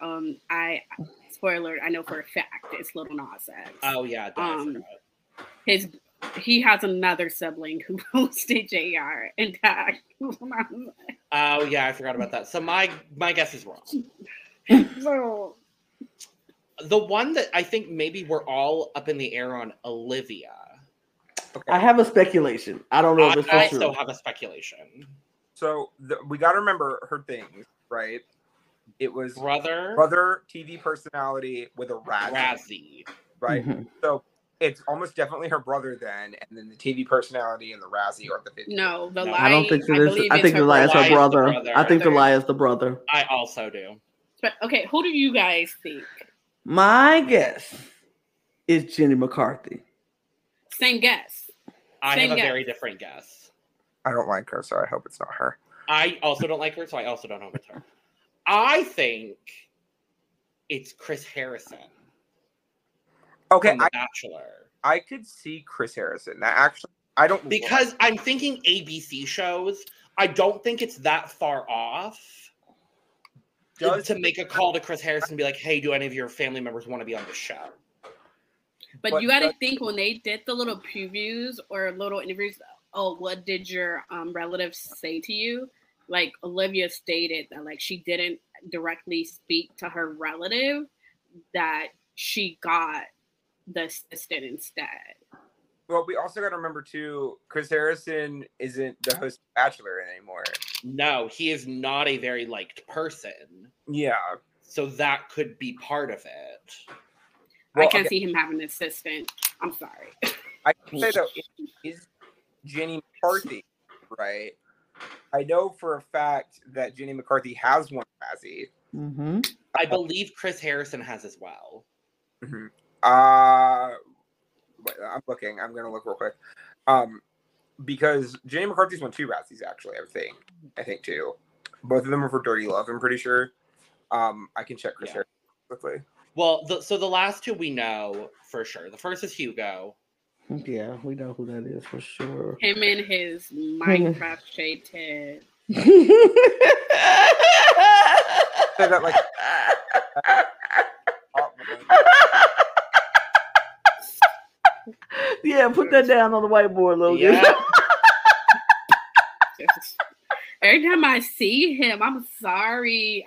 Spoiler, I know for a fact it's Lil Nas X. Oh yeah, he has another sibling who hosted JR and tagged Lil Nas X. Oh yeah, I forgot about that. So my guess is wrong. So the one that I think maybe we're all up in the air on, Olivia. Okay. I have a speculation. I don't know if it's true. I still have a speculation. So we got to remember her things, right? It was brother TV personality with a Razzie. Right? Mm-hmm. So it's almost definitely her brother then, and then the TV personality and the Razzie are the 50s. No, the lie. I don't think I think the lie is her brother. I think the lie is the brother. I also do. But okay, who do you guys think? My guess is Jenny McCarthy. Same guess. I have a very different guess. I don't like her, so I hope it's not her. I also don't like her, so I also don't know if it's her. I think it's Chris Harrison. Okay, Bachelor. I could see Chris Harrison. Because I'm thinking ABC shows. I don't think it's that far off to make a call to Chris Harrison and be like, hey, do any of your family members want to be on the show? But you got to think when they did the little previews or little interviews, oh, what did your relatives say to you? Like Olivia stated that like she didn't directly speak to her relative, that she got the assistant instead. Well, we also got to remember too, Chris Harrison isn't the host of Bachelor anymore. No, he is not a very liked person. Yeah. So that could be part of it. Well, I can't see him having an assistant. I'm sorry. I can say though, is Jenny McCarthy, right? I know for a fact that Jenny McCarthy has one Razzie. Mm-hmm. I believe Chris Harrison has as well. Mm-hmm. Wait, I'm looking. I'm going to look real quick. Because Jenny McCarthy's won 2 Razzies, actually, I think 2. Both of them are for Dirty Love, I'm pretty sure. I can check Chris Harrison quickly. Well, so the last 2 we know for sure. The first is Hugo. Yeah, we know who that is for sure. Him and his Minecraft shade head. Yeah, put that down on the whiteboard, little dude. Every time I see him, I'm sorry,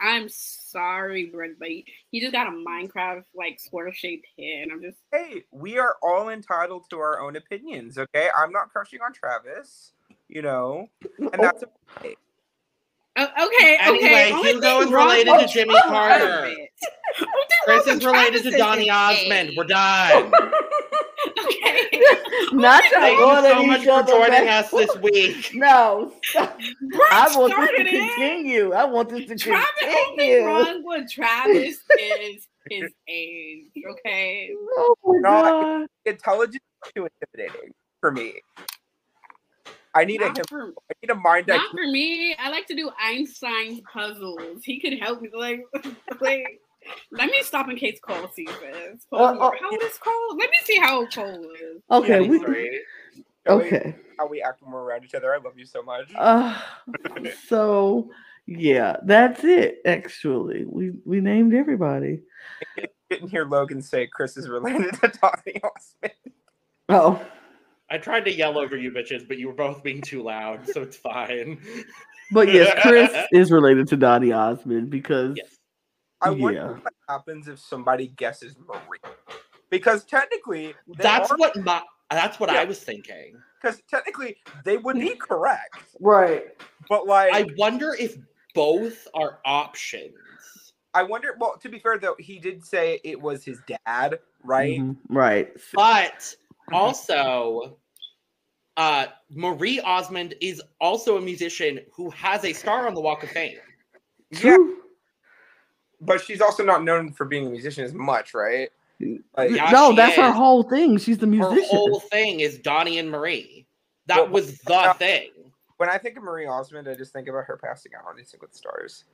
Brent, but he just got a Minecraft like square-shaped head. Hey, we are all entitled to our own opinions, okay? I'm not crushing on Travis, and that's okay. Anyway, Hugo is related to Jimmy Carter. Chris is related to Donny Osmond. We're done. Okay. Not thank you so much for joining us this week. No. I want this to continue. Travis, wrong with Travis is his age, okay? Oh my God. Intelligence is too intimidating for me. I need a mind. Not for me. I like to do Einstein's puzzles. He could help me. Like let me stop in case Cole sees this. How old is Cole? Let me see how old Cole is. Okay. How we act when we're around each other. I love you so much. So yeah, that's it. Actually, we named everybody. I didn't hear Logan say Chris is related to Donny Osmond. Oh. I tried to yell over you bitches, but you were both being too loud, so it's fine. But yes, Chris is related to Donny Osmond because I wonder what happens if somebody guesses Marie. Because technically I was thinking. Because technically they would be correct. Right. But I wonder if both are options. Well, to be fair though, he did say it was his dad, right? Mm-hmm. Right. But also, Marie Osmond is also a musician who has a star on the Walk of Fame. Yeah. But she's also not known for being a musician as much, right? That's her whole thing. She's the musician. Her whole thing is Donny and Marie. That was the thing. When I think of Marie Osmond, I just think about her passing out on Dancing with the Stars.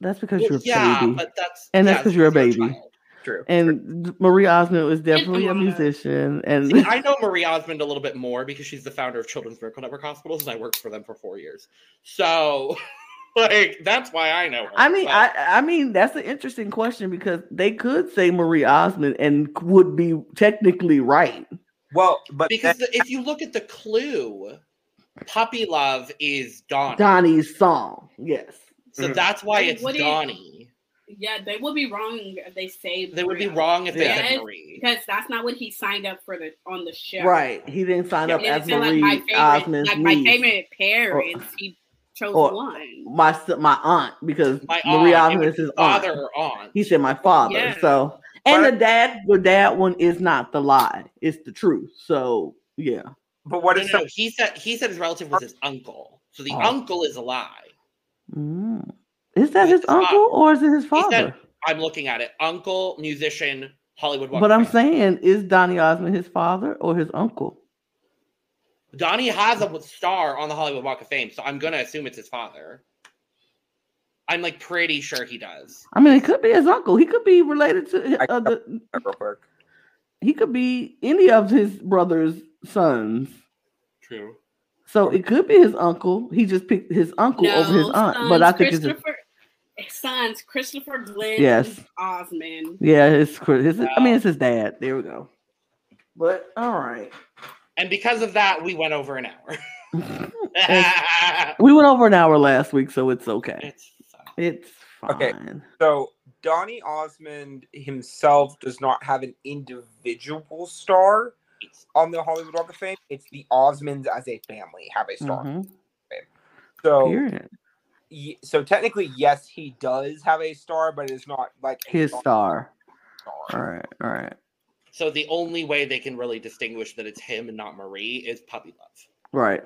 That's because you're a baby. That's because you're a baby. Child. True. And Marie Osmond was definitely a musician. And see, I know Marie Osmond a little bit more because she's the founder of Children's Miracle Network Hospitals, and I worked for them for 4 years. So, that's why I know her. I mean, I mean, that's an interesting question because they could say Marie Osmond and would be technically right. Well, but if you look at the clue, Puppy Love is Donny's song. Yes. So that's why it's Donny. Yeah, they would be wrong if they say Marie. They would be wrong if they said Marie. Because that's not what he signed up for on the show. Right. He didn't sign up as Marie Osmond's niece. My favorite parents, he chose one. My aunt, because my Marie Osmond is his aunt. He said my father. Yeah. So and but, the dad one is not the lie, it's the truth. So yeah. But what is he said his relative was his uncle. So the uncle is a lie. Mm. Is that his uncle or is it his father? He said, I'm looking at it. Uncle, musician, Hollywood. But I'm saying, is Donny Osmond his father or his uncle? Donny has a star on the Hollywood Walk of Fame, so I'm going to assume it's his father. I'm, like, pretty sure he does. I mean, it could be his uncle. He could be related to... he could be any of his brother's sons. True. So it could be his uncle. He just picked his uncle over his aunt. But I think it's his sons, Christopher Glenn Osmond. Yeah, I mean, it's his dad. There we go. But, all right. And because of that, we went over an hour. We went over an hour last week, so it's okay. It's fine. Okay, so Donny Osmond himself does not have an individual star on the Hollywood Walk of Fame. It's the Osmonds as a family have a star. Mm-hmm. So technically, yes, he does have a star, but it's not like his star. All right. So the only way they can really distinguish that it's him and not Marie is Puppy Love. Right.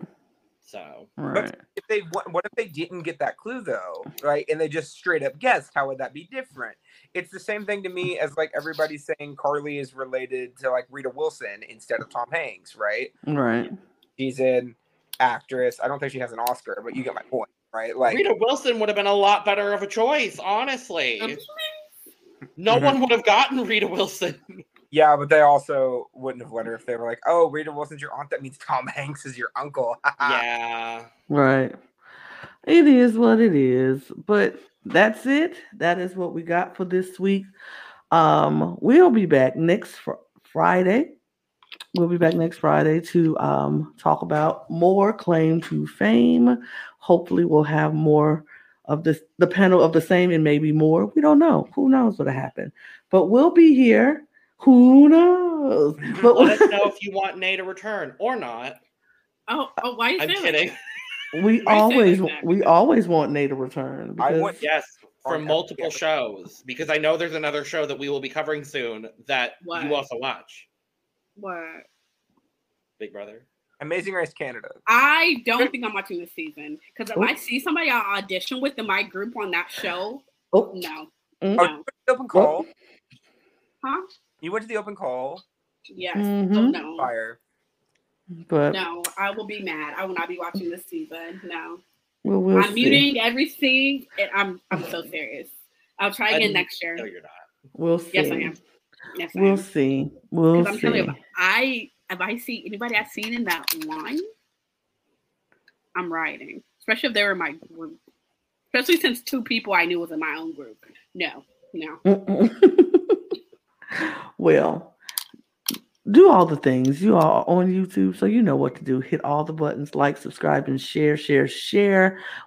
So what if they didn't get that clue though, right? And they just straight up guessed, how would that be different? It's the same thing to me as like everybody saying Carly is related to like Rita Wilson instead of Tom Hanks, right? Right. She's an actress. I don't think she has an Oscar, but you get my point, right? Like Rita Wilson would have been a lot better of a choice, honestly. No one would have gotten Rita Wilson. Yeah, but they also wouldn't have let her if they were like, oh, Rita Wilson's your aunt. That means Tom Hanks is your uncle. Yeah. Right. It is what it is. But that's it. That is what we got for this week. We'll be back next Friday. We'll be back next Friday to talk about more Claim to Fame. Hopefully we'll have more of this, the panel of the same and maybe more. We don't know. Who knows what'll happen. But we'll be here. Who knows? But let us know if you want Nae to return or not. Oh, why are you saying that? I'm kidding. We always want Nae to return. I want for multiple shows, because I know there's another show that we will be covering soon that you also watch. What? Big Brother. Amazing Race Canada. I don't think I'm watching this season, because if I see somebody I audition with in my group on that show, no. Mm-hmm. No. Open call. Huh? You went to the open call. Yes. Mm-hmm. Oh, no. Fire. But no, I will be mad. I will not be watching this season. No. We'll I'm muting everything. And I'm so serious. I'll try again next year. No, you're not. We'll see. Yes, I am. Yes, I am. See. We'll see. I'm telling you, if I see anybody I've seen in that line, I'm rioting. Especially if they were in my group. Especially since two people I knew was in my own group. No. Well, do all the things. You are on YouTube, so you know what to do. Hit all the buttons, like, subscribe, and share.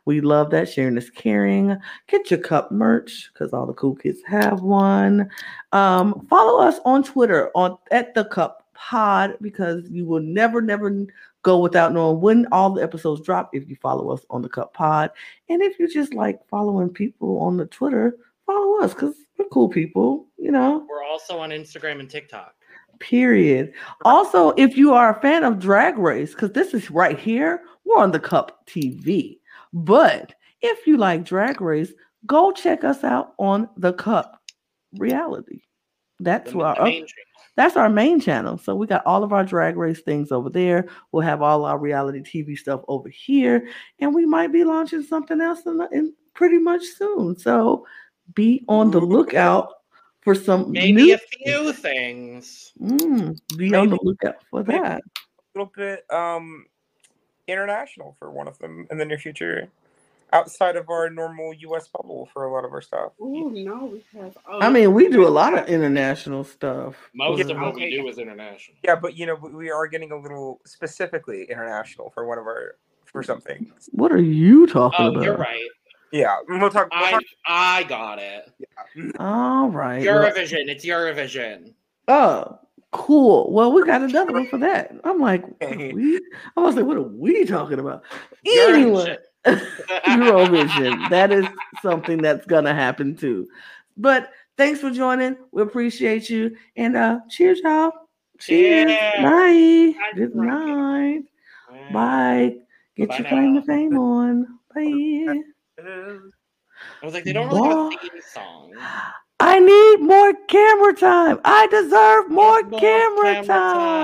We love that. Sharing is caring. Get your cup merch, because all the cool kids have one. Follow us on Twitter at The Cup Pod, because you will never go without knowing when all the episodes drop if you follow us on The Cup Pod. And if you just like following people on the Twitter, follow us, because we're cool people, you know. We're also on Instagram and TikTok. Period. Also, if you are a fan of Drag Race, because this is right here, we're on The Cup TV. But if you like Drag Race, go check us out on The Cup Reality. That's our main channel. So we got all of our Drag Race things over there. We'll have all our reality TV stuff over here. And we might be launching something else in pretty much soon. So be on the lookout for some maybe a few new things. On the lookout for that. A little bit international for one of them in the near future, outside of our normal U.S. bubble for a lot of our stuff. Ooh, no, because I mean, we do a lot of international stuff. Most of what we do is international. Yeah, but you know, we are getting a little specifically international for one of our for something. What are you talking about? You're right. Yeah, we'll talk. I got it. Yeah. All right. Eurovision. It's Eurovision. Oh, cool. Well, we got another one for that. I'm like, what are we talking about? Anyway. Eurovision. That is something that's gonna happen too. But thanks for joining. We appreciate you. And cheers, y'all. Cheers. Yeah. Bye. Good night. Bye. Bye. Get your Claim to Fame on. Bye. I was like, they don't really have a theme song. I need more camera time. I deserve more camera time.